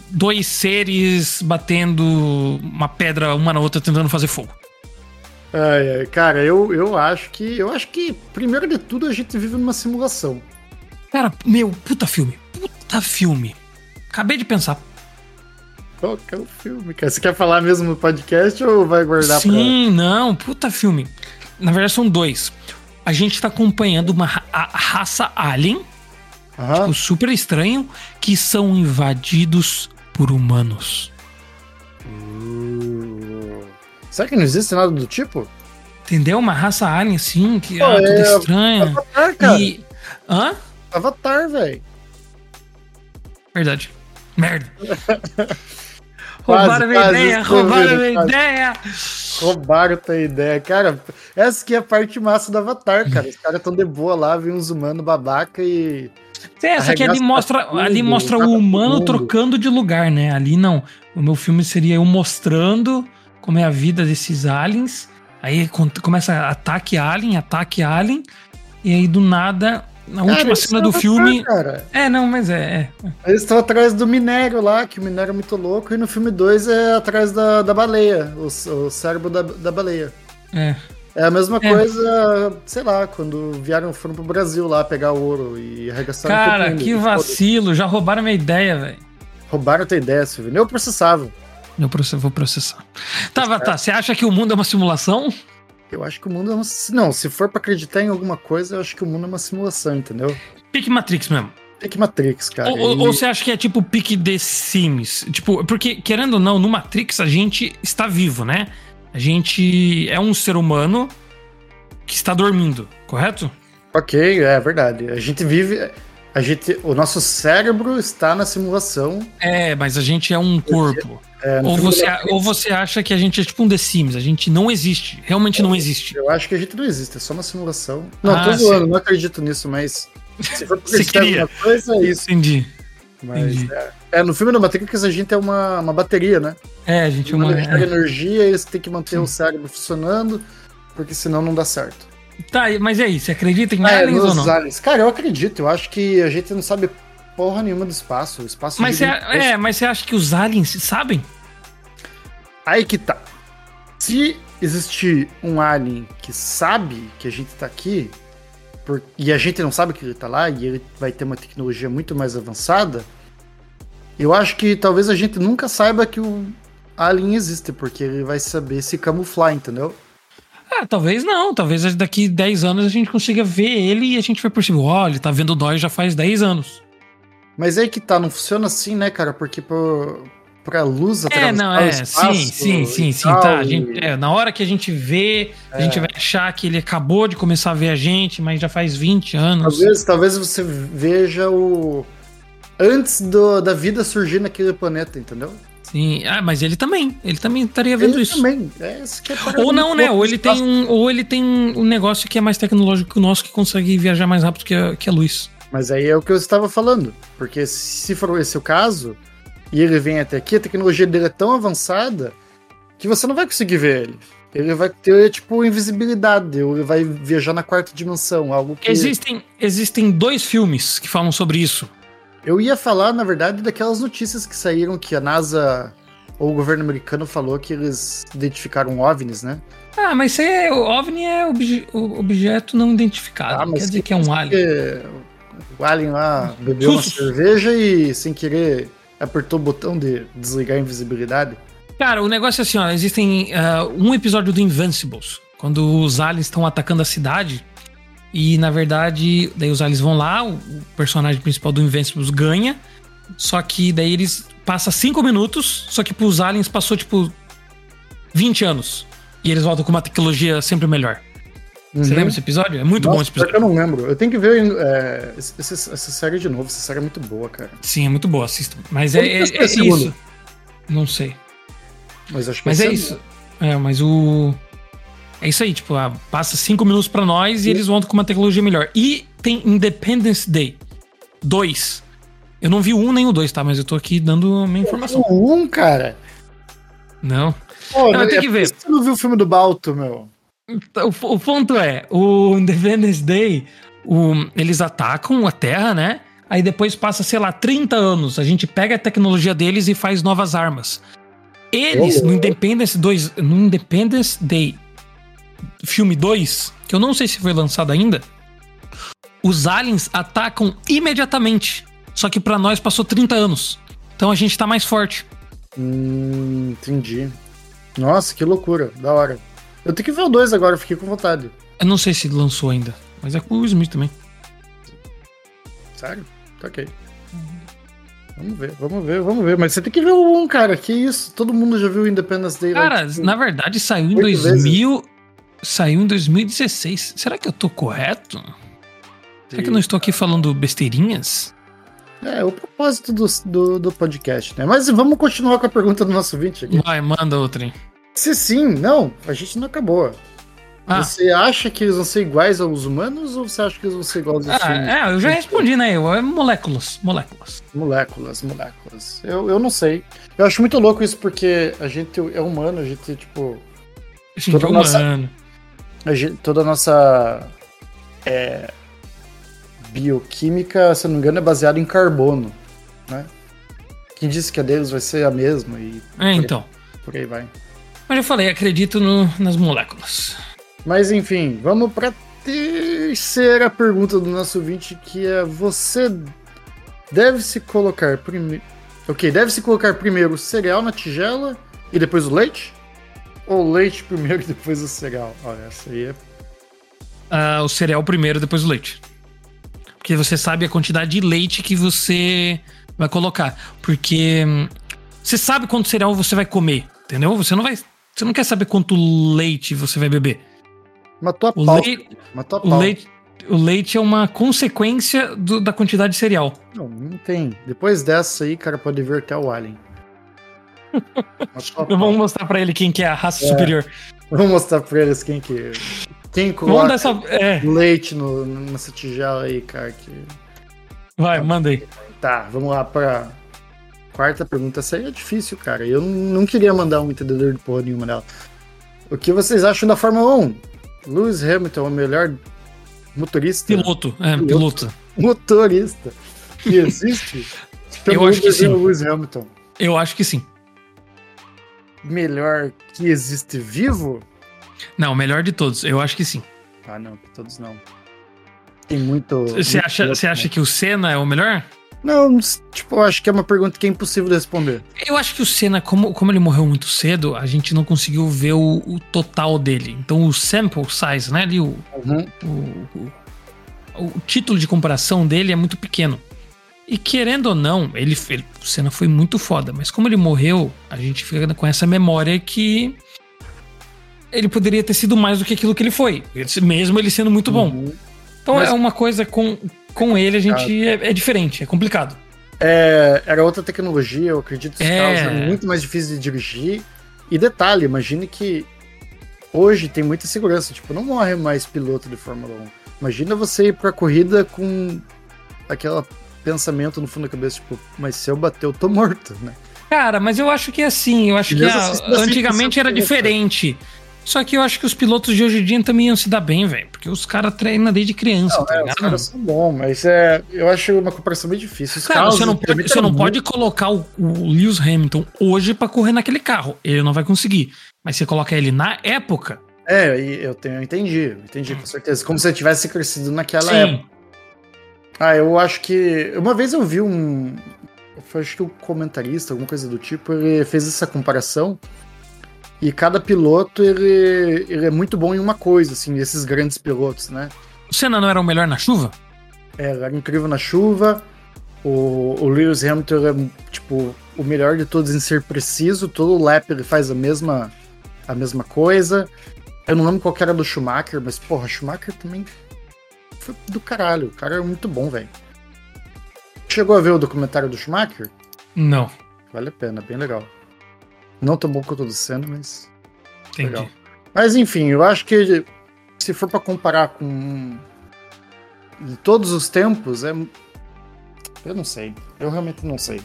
dois seres batendo uma pedra uma na outra tentando fazer fogo. É, cara, eu acho que primeiro de tudo a gente vive numa simulação. Cara, meu, puta filme. Acabei de pensar. Qual que é o filme, cara? Você quer falar mesmo no podcast ou vai guardar? Sim, pra... não, puta filme. Na verdade são dois. A gente tá acompanhando uma raça alien, tipo, super estranho, que são invadidos por humanos. Será que não existe nada do tipo? Entendeu? Uma raça alien, assim, que pô, é tudo estranha. Avatar, cara. E... hã? Avatar, velho. Verdade. Merda. Roubaram a minha ideia. Roubaram a tua ideia. Cara, essa que é a parte massa do Avatar, cara. Os caras tão de boa lá, vem uns humanos babaca e... essa aqui ali mostra o humano trocando de lugar, né? Ali não. O meu filme seria eu mostrando como é a vida desses aliens. Aí começa ataque alien. E aí do nada... na última cena do filme... Cara. Eles estão atrás do minério lá, que o minério é muito louco, e no filme 2 é atrás da baleia, o cérebro da baleia. É. É a mesma coisa, sei lá, quando foram pro Brasil lá pegar ouro e arregaçaram... Cara, que vacilo, já roubaram minha ideia, velho. Roubaram a tua ideia, Silvio. Nem eu processava. Vou processar. Tá, você acha que o mundo é uma simulação? Eu acho que o mundo é uma... Não, se for pra acreditar em alguma coisa, eu acho que o mundo é uma simulação, entendeu? Pique Matrix mesmo. Pique Matrix, cara. Ou você acha que é tipo pique The Sims? Tipo, porque, querendo ou não, no Matrix a gente está vivo, né? A gente é um ser humano que está dormindo, correto? Ok, é verdade. A gente vive... o nosso cérebro está na simulação. É, mas a gente é um corpo. Ou você acha que a gente é tipo um The Sims, a gente não existe, realmente não existe. Eu acho que a gente não existe, é só uma simulação. Não, tô zoando, não acredito nisso, mas se for acreditar em alguma coisa, é isso. Entendi. Mas no filme da Matrix a gente é uma bateria, né? É, a gente é uma... energia, eles têm que manter o cérebro funcionando, porque senão não dá certo. Tá, mas é isso, você acredita em aliens ou não? Aliens. Cara, eu acredito, eu acho que a gente não sabe porra nenhuma do espaço. Mas você acha que os aliens sabem? Aí que tá. Se existir um alien que sabe que a gente tá aqui, e a gente não sabe que ele tá lá, e ele vai ter uma tecnologia muito mais avançada, eu acho que talvez a gente nunca saiba que o alien existe, porque ele vai saber se camuflar, entendeu? Ah, talvez não. Talvez daqui 10 anos a gente consiga ver ele e a gente vai por cima. Olha, ele tá vendo nós já faz 10 anos. Mas aí que tá, não funciona assim, né, cara? Porque pra luz atravessar o espaço... Sim, tal, tá. Na hora que a gente vê, a gente vai achar que ele acabou de começar a ver a gente, mas já faz 20 anos. Talvez você veja o... antes da vida surgir naquele planeta, entendeu? Sim, mas ele também estaria vendo isso. Também. Ou não, né? Ou ele tem um negócio que é mais tecnológico que o nosso, que consegue viajar mais rápido que a luz. Mas aí é o que eu estava falando, porque se for esse o caso, e ele vem até aqui, a tecnologia dele é tão avançada que você não vai conseguir ver ele. Ele vai ter, tipo, invisibilidade, ou ele vai viajar na quarta dimensão, algo que... Existem dois filmes que falam sobre isso. Eu ia falar, na verdade, daquelas notícias que saíram que a NASA ou o governo americano falou que eles identificaram OVNIs, né? Ah, mas o OVNI é objeto não identificado, quer dizer que é um alien. O alien lá bebeu uma cerveja e, sem querer, apertou o botão de desligar a invisibilidade. Cara, o negócio é assim, ó, existem um episódio do Invincibles, quando os aliens estão atacando a cidade... E, na verdade, daí os aliens vão lá, o personagem principal do Invincibles ganha, só que daí eles passam 5 minutos, só que pros aliens passou, tipo, 20 anos. E eles voltam com uma tecnologia sempre melhor. Uhum. Você lembra esse episódio? É muito bom esse episódio. Eu não lembro. Eu tenho que ver essa série de novo. Essa série é muito boa, cara. Sim, é muito boa, assista. Mas é isso. Não sei. Mas acho que é isso. É, mas o... é isso aí, tipo, passa 5 minutos pra nós e eles voltam com uma tecnologia melhor. E tem Independence Day 2. Eu não vi o 1 nem o 2, tá? Mas eu tô aqui dando a minha informação. O 1, cara? Não. Pô, não, eu tenho que ver. Você não viu o filme do Balto, meu? O ponto é, o Independence Day, eles atacam a Terra, né? Aí depois passa, sei lá, 30 anos. A gente pega a tecnologia deles e faz novas armas. Eles, no Independence Day filme 2, que eu não sei se foi lançado ainda, os aliens atacam imediatamente. Só que pra nós passou 30 anos. Então a gente tá mais forte. Entendi. Nossa, que loucura. Da hora. Eu tenho que ver o 2 agora, eu fiquei com vontade. Eu não sei se lançou ainda, mas é com o Smith também. Sério? Tá ok. Vamos ver. Mas você tem que ver o 1, cara. Que isso? Todo mundo já viu o Independence Day. Cara, like, na verdade saiu em 2000... Saiu em 2016. Será que eu tô correto? Sim. Será que eu não estou aqui falando besteirinhas? É, o propósito do podcast, né? Mas vamos continuar com a pergunta do nosso ouvinte aqui. Vai, manda outra, hein? Se sim, não, a gente não acabou. Ah. Você acha que eles vão ser iguais aos humanos ou você acha que eles vão ser iguais aos humanos? Eu já respondi, né? Moléculas. Eu não sei. Eu acho muito louco isso porque a gente é humano, a gente, tipo... A gente toda é humano. Toda a nossa... bioquímica, se não me engano, é baseada em carbono, né? Quem disse que a deles vai ser a mesma e... então. Por aí vai. Mas eu falei, acredito nas moléculas. Mas enfim, vamos pra terceira pergunta do nosso ouvinte, que é: você deve se colocar primeiro... Ok, deve se colocar primeiro o cereal na tigela e depois o leite? Ou o leite primeiro e depois o cereal? Olha, essa aí é... o cereal primeiro e depois o leite. Porque você sabe a quantidade de leite que você vai colocar. Porque você sabe quanto cereal você vai comer, entendeu? Você não quer saber quanto leite você vai beber. Matou a pau. O leite é uma consequência da quantidade de cereal. Não tem. Depois dessa aí, cara, pode ver até o Alien. Vamos mostrar pra ele quem que é a raça superior. Vamos mostrar pra eles quem que é. Quem coloca leite nessa tigela aí, cara? Que... Vai, manda aí. Tá, vamos lá pra quarta pergunta. Essa aí é difícil, cara. Eu não queria mandar um entendedor de porra nenhuma nela. O que vocês acham da Fórmula 1? Lewis Hamilton é o melhor motorista? Piloto. Motorista que existe? Eu acho que sim. Lewis Hamilton. Eu acho que sim. Melhor que existe vivo? Não, melhor de todos, eu acho que sim. Ah, não, que todos não. Tem muito... Você acha que o Senna é o melhor? Não, tipo, eu acho que é uma pergunta que é impossível de responder. Eu acho que o Senna, como ele morreu muito cedo, a gente não conseguiu ver o total dele. Então o sample size, né, ali, o título de comparação dele é muito pequeno. E querendo ou não, o Senna foi muito foda, mas como ele morreu, a gente fica com essa memória que... ele poderia ter sido mais do que aquilo que ele foi, mesmo ele sendo muito bom. Então é uma coisa com ele, a gente é diferente, é complicado. Era outra tecnologia, eu acredito que os carros eram muito mais difíceis de dirigir. E detalhe, imagine que hoje tem muita segurança, tipo, não morre mais piloto de Fórmula 1. Imagina você ir pra corrida com aquele pensamento no fundo da cabeça, tipo, mas se eu bater, eu tô morto, né? Cara, mas eu acho que é assim, eu acho que antigamente era diferente. Só que eu acho que os pilotos de hoje em dia também iam se dar bem, velho. Porque os caras treinam desde criança, tá ligado? Os caras são bons, mas eu acho uma comparação bem difícil. Os caras, você não pode colocar o Lewis Hamilton hoje pra correr naquele carro. Ele não vai conseguir. Mas você coloca ele na época... Eu entendi, com certeza. Como se ele tivesse crescido naquela época. Eu acho que... Uma vez eu vi acho que um comentarista, alguma coisa do tipo, ele fez essa comparação... E cada piloto, ele é muito bom em uma coisa, assim, esses grandes pilotos, né? O Senna não era o melhor na chuva? Era incrível na chuva. O Lewis Hamilton é, tipo, o melhor de todos em ser preciso. Todo lap ele faz a mesma coisa. Eu não lembro qual que era do Schumacher, mas, porra, Schumacher também foi do caralho. O cara era muito bom, velho. Chegou a ver o documentário do Schumacher? Não. Vale a pena, bem legal. Não tão bom quanto o do Senna, mas... Entendi. Legal. Mas enfim, eu acho que se for pra comparar com... de todos os tempos, eu não sei. Eu realmente não sei.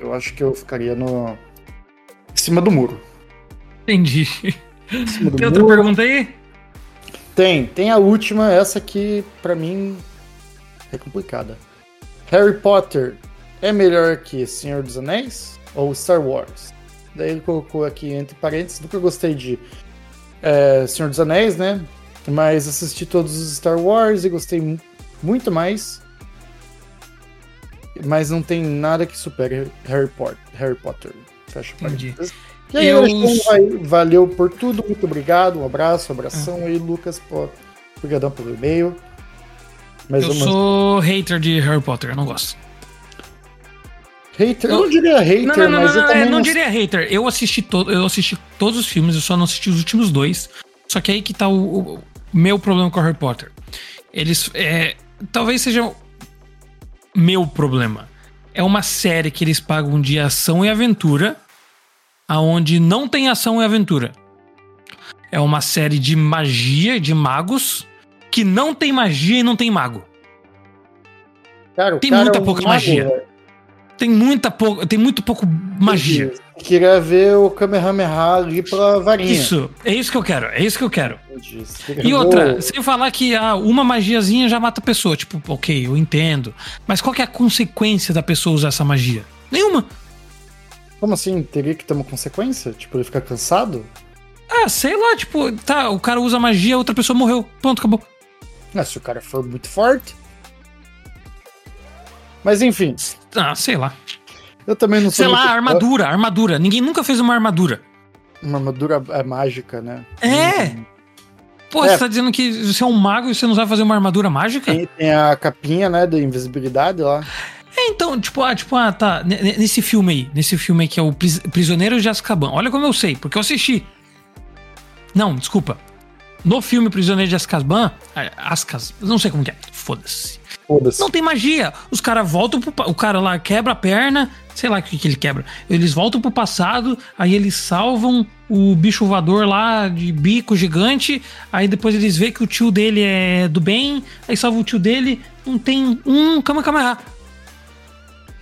Eu acho que eu ficaria em cima do muro. Entendi. Tem outra pergunta aí? Tem a última. Essa aqui, pra mim, é complicada. Harry Potter é melhor que Senhor dos Anéis ou Star Wars? Daí ele colocou aqui entre parênteses, nunca gostei de Senhor dos Anéis, né? Mas assisti todos os Star Wars e gostei muito mais. Mas não tem nada que supere Harry Potter. Fecha parênteses. E aí, valeu por tudo, muito obrigado, um abraço, abração aí, Lucas, obrigadão pelo e-mail. Mas eu sou hater de Harry Potter, eu não gosto. Hater? Eu não diria hater, mas eu também não diria hater. Eu assisti todos os filmes, eu só não assisti os últimos dois. Só que aí que tá o meu problema com Harry Potter. Eles... talvez seja meu problema. É uma série que eles pagam de ação e aventura, aonde não tem ação e aventura. É uma série de magia, de magos, que não tem magia e não tem mago. Cara, tem muita pouca magia. Tem muito pouco magia. Eu queria ver o Kamehameha ali pela varinha. Isso, é isso que eu quero. E outra, sem falar que uma magiazinha já mata a pessoa. Tipo, ok, eu entendo. Mas qual que é a consequência da pessoa usar essa magia? Nenhuma. Como assim? Teria que ter uma consequência? Tipo, ele ficar cansado? Sei lá, tipo, tá, o cara usa magia, outra pessoa morreu. Pronto, acabou. Se o cara for muito forte. Mas enfim. Sei lá. Eu também não sei. Sei lá, armadura. Ninguém nunca fez uma armadura. Uma armadura é mágica, né? Pô, você tá dizendo que você é um mago e você não sabe fazer uma armadura mágica? Tem a capinha, né, da invisibilidade lá. Então, tá. Nesse filme aí que é o Prisioneiro de Azkaban. Olha como eu sei, porque eu assisti. Não, desculpa. No filme Prisioneiro de Azkaban... não sei como que é. Foda-se. Não tem magia. Os caras voltam pro... O cara lá quebra a perna. Sei lá o que ele quebra. Eles voltam pro passado. Aí eles salvam o bicho voador lá de bico gigante. Aí depois eles veem que o tio dele é do bem. Aí salvam o tio dele. Não tem um Kamehameha.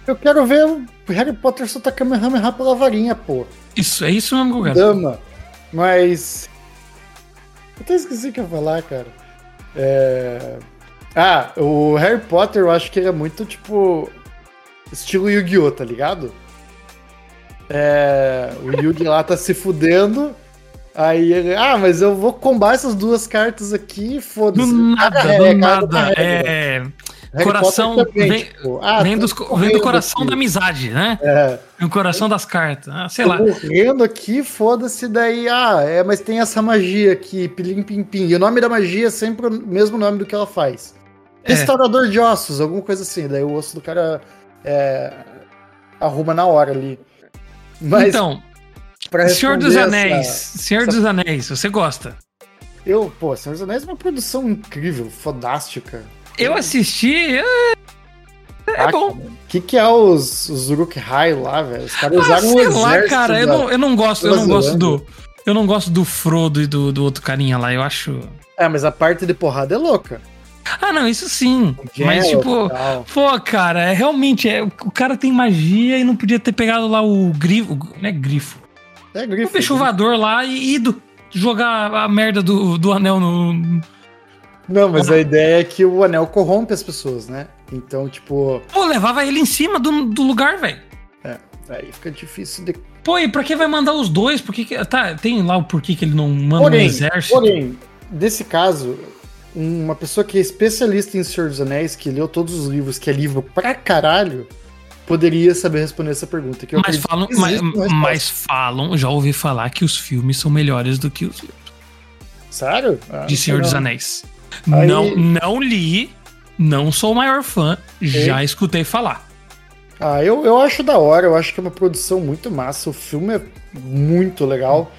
Eu quero ver o Harry Potter soltar Kamehameha pela varinha, pô. Isso, é isso mesmo, cara. Dama. Mas... Eu até esqueci o que eu ia falar, cara. O Harry Potter, eu acho que ele é muito, tipo... Estilo Yu-Gi-Oh!, tá ligado? O Yu-Gi lá tá se fudendo. Aí ele... mas eu vou combar essas duas cartas aqui, foda-se. Do nada. Coração vem, tipo, vem do coração aqui. Da amizade, né? O coração das cartas, sei lá. Correndo aqui, foda-se, daí, mas tem essa magia aqui, pilim pim pim. E o nome da magia é sempre o mesmo nome do que ela faz. Restaurador de ossos, alguma coisa assim. Daí o osso do cara arruma na hora ali. Mas, então, Senhor dos Anéis, você gosta? Senhor dos Anéis é uma produção incrível, fodástica. Eu assisti... bom. O que é os Uruk-hai lá, velho? Os caras usaram um exército... Sei lá, cara. Eu não gosto do Frodo e do outro carinha lá. Eu acho... mas a parte de porrada é louca. Não. Isso sim. Mas, tipo... Tal. Pô, cara. Realmente, o cara tem magia e não podia ter pegado lá o grifo. Não é grifo. É grifo. O fechuvador lá e ido jogar a merda do anel no... Não, mas a ideia é que o anel corrompe as pessoas, né? Então, tipo... Pô, levava ele em cima do lugar, velho. Aí fica difícil de... Pô, e pra que vai mandar os dois? Tem lá o porquê que ele não manda um exército. Porém, desse caso, uma pessoa que é especialista em Senhor dos Anéis, que leu todos os livros, que é livro pra caralho, poderia saber responder essa pergunta. Mas falam, já ouvi falar que os filmes são melhores do que os livros. Sério? De Senhor dos Anéis. Aí... Não li, não sou o maior fã, já escutei falar. Eu acho da hora, eu acho que é uma produção muito massa, o filme é muito legal.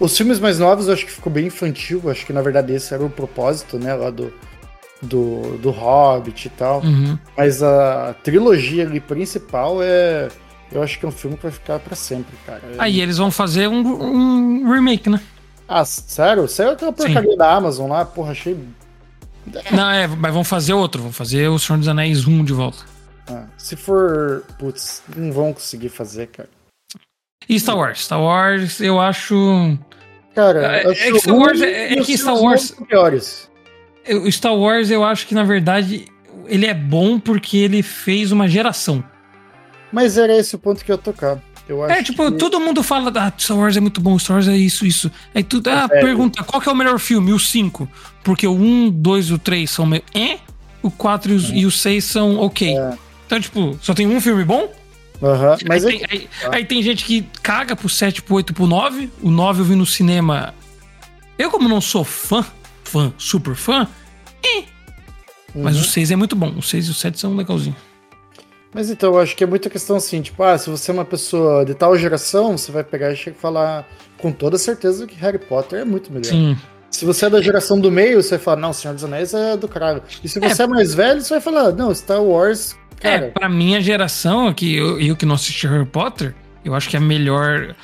Os filmes mais novos eu acho que ficou bem infantil, eu acho que na verdade esse era o propósito, né, lá do Hobbit e tal. Uhum. Mas a trilogia ali principal eu acho que é um filme que vai ficar pra sempre, cara. Aí eles vão fazer um remake, né? Sério? Saiu aquela porcaria da Amazon lá, porra, achei... Não, mas vão fazer outro, vão fazer o Senhor dos Anéis 1 de volta. Se for... Putz, não vão conseguir fazer, cara. E Star Wars? Star Wars, eu acho... Cara, Star Wars eu acho que, na verdade, ele é bom porque ele fez uma geração. Mas era esse o ponto que eu ia tocar. Eu acho que todo mundo fala, Star Wars é muito bom, Star Wars é isso, isso. Aí tu pergunta, qual que é o melhor filme? O 5. Porque o 1, 2 e o 3 são meio... O 4 e o 6 são ok. É. Então, tipo, só tem um filme bom? Aham. Mas aí tem gente que caga pro 7, pro 8, pro 9. O 9 eu vi no cinema... Eu, como não sou super fã... Mas o 6 é muito bom. O 6 e o 7 são legalzinhos. Mas então, eu acho que é muita questão assim, tipo, se você é uma pessoa de tal geração, você vai pegar e falar com toda certeza que Harry Potter é muito melhor. Sim. Se você é da geração do meio, você vai falar, não, Senhor dos Anéis é do caralho. E se você é mais velho, você vai falar, não, Star Wars, cara. Pra minha geração, que eu que não assisti Harry Potter, eu acho que a melhor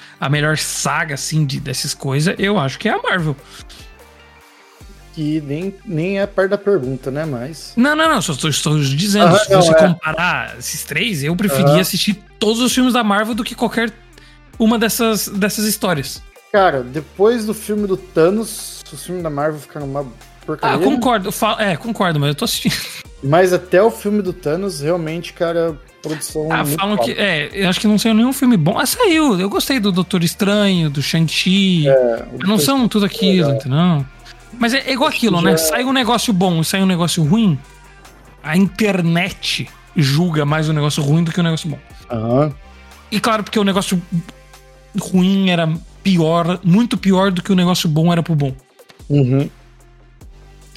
saga, assim, dessas coisas, eu acho que é a Marvel. Que nem é parte da pergunta, né? Mas... Não, só estou dizendo, se você comparar esses três, eu preferia assistir todos os filmes da Marvel do que qualquer uma dessas histórias. Cara, depois do filme do Thanos, os filmes da Marvel ficaram uma porcaria. Concordo, mas eu tô assistindo. Mas até o filme do Thanos, realmente, cara, a produção... falam que... eu acho que não saiu nenhum filme bom. Saiu, eu gostei do Doutor Estranho, do Shang-Chi, não são tudo aquilo, entendeu? Mas é igual aquilo, né? Sai um negócio bom e sai um negócio ruim, a internet julga mais o negócio ruim do que o negócio bom. Uhum. E claro, porque o negócio ruim era pior, muito pior do que o negócio bom era pro bom. Uhum.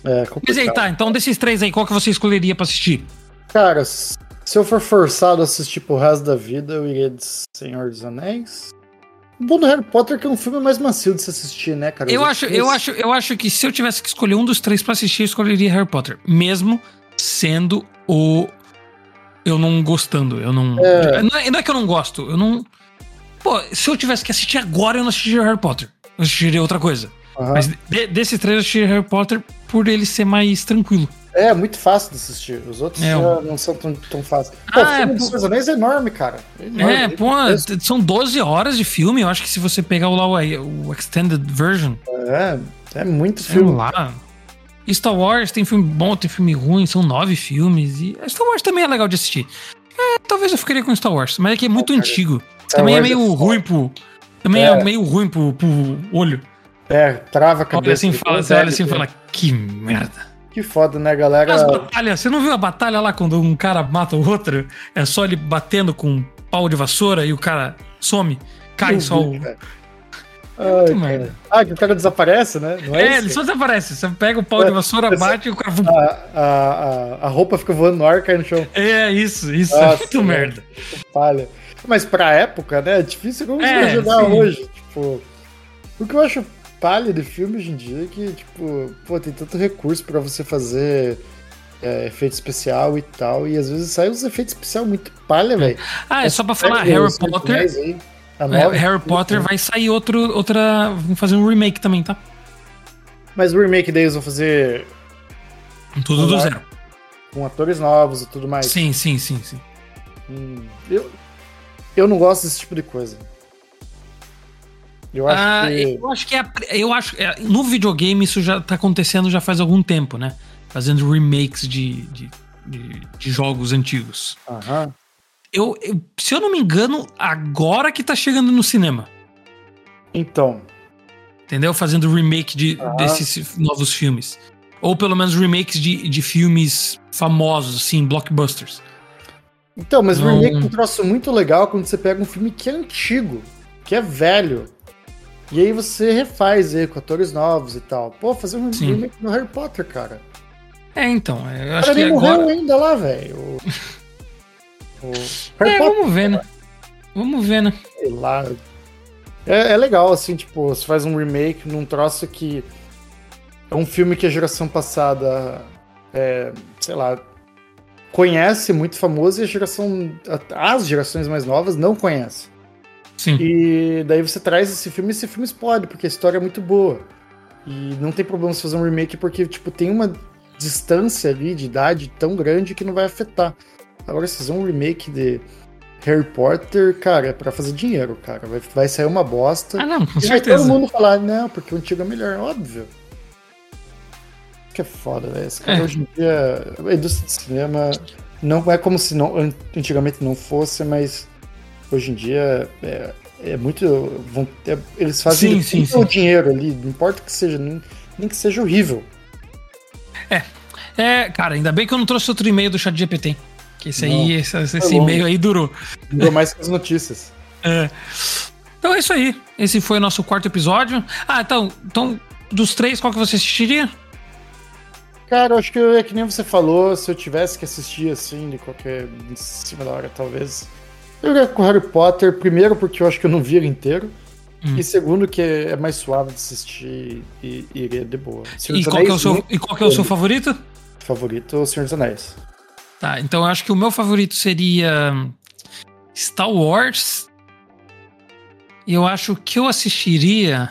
É complicado. Mas aí tá, então desses três aí, qual que você escolheria pra assistir? Cara, se eu for forçado a assistir pro resto da vida, eu iria de Senhor dos Anéis. O bom do Harry Potter é que é um filme mais macio de se assistir, né, cara? Eu acho que se eu tivesse que escolher um dos três pra assistir, eu escolheria Harry Potter. Mesmo sendo o... Eu não gostando, eu não... Não é que eu não gosto, eu não... Pô, se eu tivesse que assistir agora, eu não assistiria Harry Potter. Eu assistiria outra coisa. Uhum. Mas desses três, eu assistiria Harry Potter por ele ser mais tranquilo. É muito fácil de assistir. Os outros não são tão fáceis. O filme dos Senhor dos Anéis é enorme, cara. É enorme. São 12 horas de filme. Eu acho que se você pegar o Extended Version... É muito filme. Sei lá. Star Wars tem filme bom, tem filme ruim. São 9 filmes. E Star Wars também é legal de assistir. Talvez eu ficaria com Star Wars, mas é que é muito antigo. Também é meio ruim pro... olho. Trava a cabeça. Olha assim e fala, que merda. Que foda, né, galera? As batalhas, você não viu a batalha lá quando um cara mata o outro? É só ele batendo com um pau de vassoura e o cara some, cai só o... Ai, merda. Que o cara desaparece, né? Não é, ele só desaparece. Você pega o pau de vassoura, bate e o cara... A roupa fica voando no ar, cai no chão. Isso. Nossa, é muito merda. Palha. Mas pra época, né, é difícil como jogar hoje. Tipo, o que eu acho... palha de filme hoje em dia que, tipo, pô, tem tanto recurso pra você fazer efeito especial e tal, e às vezes sai uns efeitos especiais muito palha, velho. Só pra falar, Harry Potter vai sair outra... Vamos fazer um remake também, tá? Mas o remake daí eles vão fazer... Tudo do zero. Com atores novos e tudo mais. Sim. Eu não gosto desse tipo de coisa. Eu acho que no videogame isso já tá acontecendo já faz algum tempo, né? Fazendo remakes de jogos antigos. Aham. Eu, se eu não me engano, agora que tá chegando no cinema. Então. Entendeu? Fazendo remake desses novos filmes. Ou pelo menos remakes de filmes famosos, assim, blockbusters. Então, mas remake é um troço muito legal quando você pega um filme que é antigo, que é velho. E aí você refaz com atores novos e tal. Pô, fazer um remake no Harry Potter, cara. Então. Eu acho que nem agora... morreu ainda lá, velho. Harry Potter, vamos ver, né? Sei lá. É legal, assim, tipo, você faz um remake num troço que... É um filme que a geração passada, sei lá, conhece, muito famoso, e as gerações mais novas não conhecem. Sim. E daí você traz esse filme, e esse filme explode, porque a história é muito boa. E não tem problema se fazer um remake, porque tipo, tem uma distância ali de idade tão grande que não vai afetar. Agora, se fazer um remake de Harry Potter, cara, é pra fazer dinheiro, cara. Vai sair uma bosta. Não, com certeza. E vai todo mundo falar, não, porque o antigo é melhor, óbvio. que é foda, velho. Esse cara hoje em dia, a indústria de cinema não é como se não, antigamente não fosse, mas hoje em dia é muito. Eles fazem o dinheiro ali, não importa que seja, nem que seja horrível. Cara, ainda bem que eu não trouxe outro e-mail do ChatGPT. Que esse não, aí, esse e-mail aí durou. Durou mais que as notícias. Então é isso aí. Esse foi o nosso quarto episódio. Ah, então dos três, qual que você assistiria? Cara, eu acho que é que nem você falou, se eu tivesse que assistir assim, de qualquer. Em cima da hora, talvez. Eu iria com Harry Potter, primeiro, porque eu acho que eu não vi ele inteiro. E segundo, que é mais suave de assistir e iria de boa. Qual que é o seu favorito? Favorito, O Senhor dos Anéis. Tá, então eu acho que o meu favorito seria Star Wars. E eu acho que eu assistiria.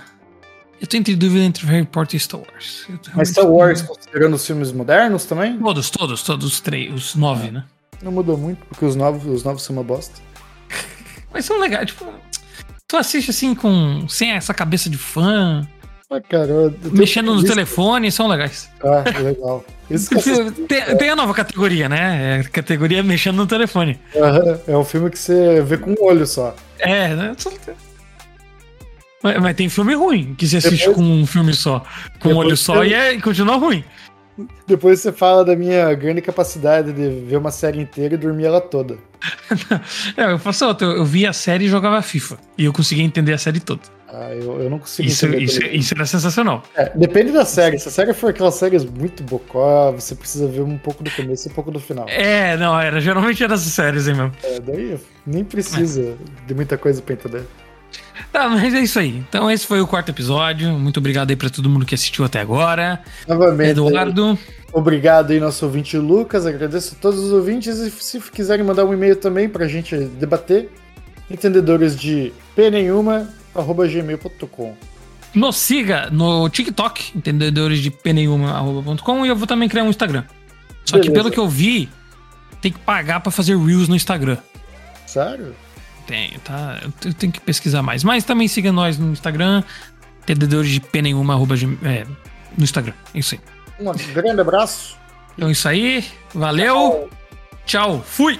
Eu tô entre dúvida entre Harry Potter e Star Wars. Mas Star Wars, considerando os filmes modernos também? Todos, três, os 9, né? Não mudou muito, porque os novos são uma bosta. Mas são legais, tipo. Tu assiste assim sem essa cabeça de fã. Ah, cara, mexendo no telefone, são legais. Ah, legal. Isso que tem a nova categoria, né? É a categoria mexendo no telefone. É um filme que você vê com um olho só. É, né? Mas tem filme ruim que você assiste depois, com um filme só, com um olho só, e continua ruim. Depois você fala da minha grande capacidade de ver uma série inteira e dormir ela toda. Eu vi a série e jogava FIFA. E eu conseguia entender a série toda. Ah, eu não consigo entender. Isso era sensacional. Depende da série. Se a série for aquelas séries muito bocó, você precisa ver um pouco do começo e um pouco do final. Geralmente era essas séries aí mesmo. Daí nem precisa de muita coisa pra entender. Tá, mas é isso aí. Então esse foi o quarto episódio. Muito obrigado aí pra todo mundo que assistiu até agora. Novamente, Eduardo. Obrigado aí, nosso ouvinte Lucas. Agradeço a todos os ouvintes. E se quiserem mandar um e-mail também pra gente debater, entendedoresdepenenhuma@gmail.com. Nos siga no TikTok, entendedoresdepenenhuma.com, e eu vou também criar um Instagram. Só que pelo que eu vi, tem que pagar pra fazer Reels no Instagram. Sério? Tenho, tá? Eu tenho que pesquisar mais. Mas também siga nós no Instagram, entendedoresdepenenhuma, no Instagram. É isso aí. Um grande abraço. Então é isso aí. Valeu. Tchau. Fui.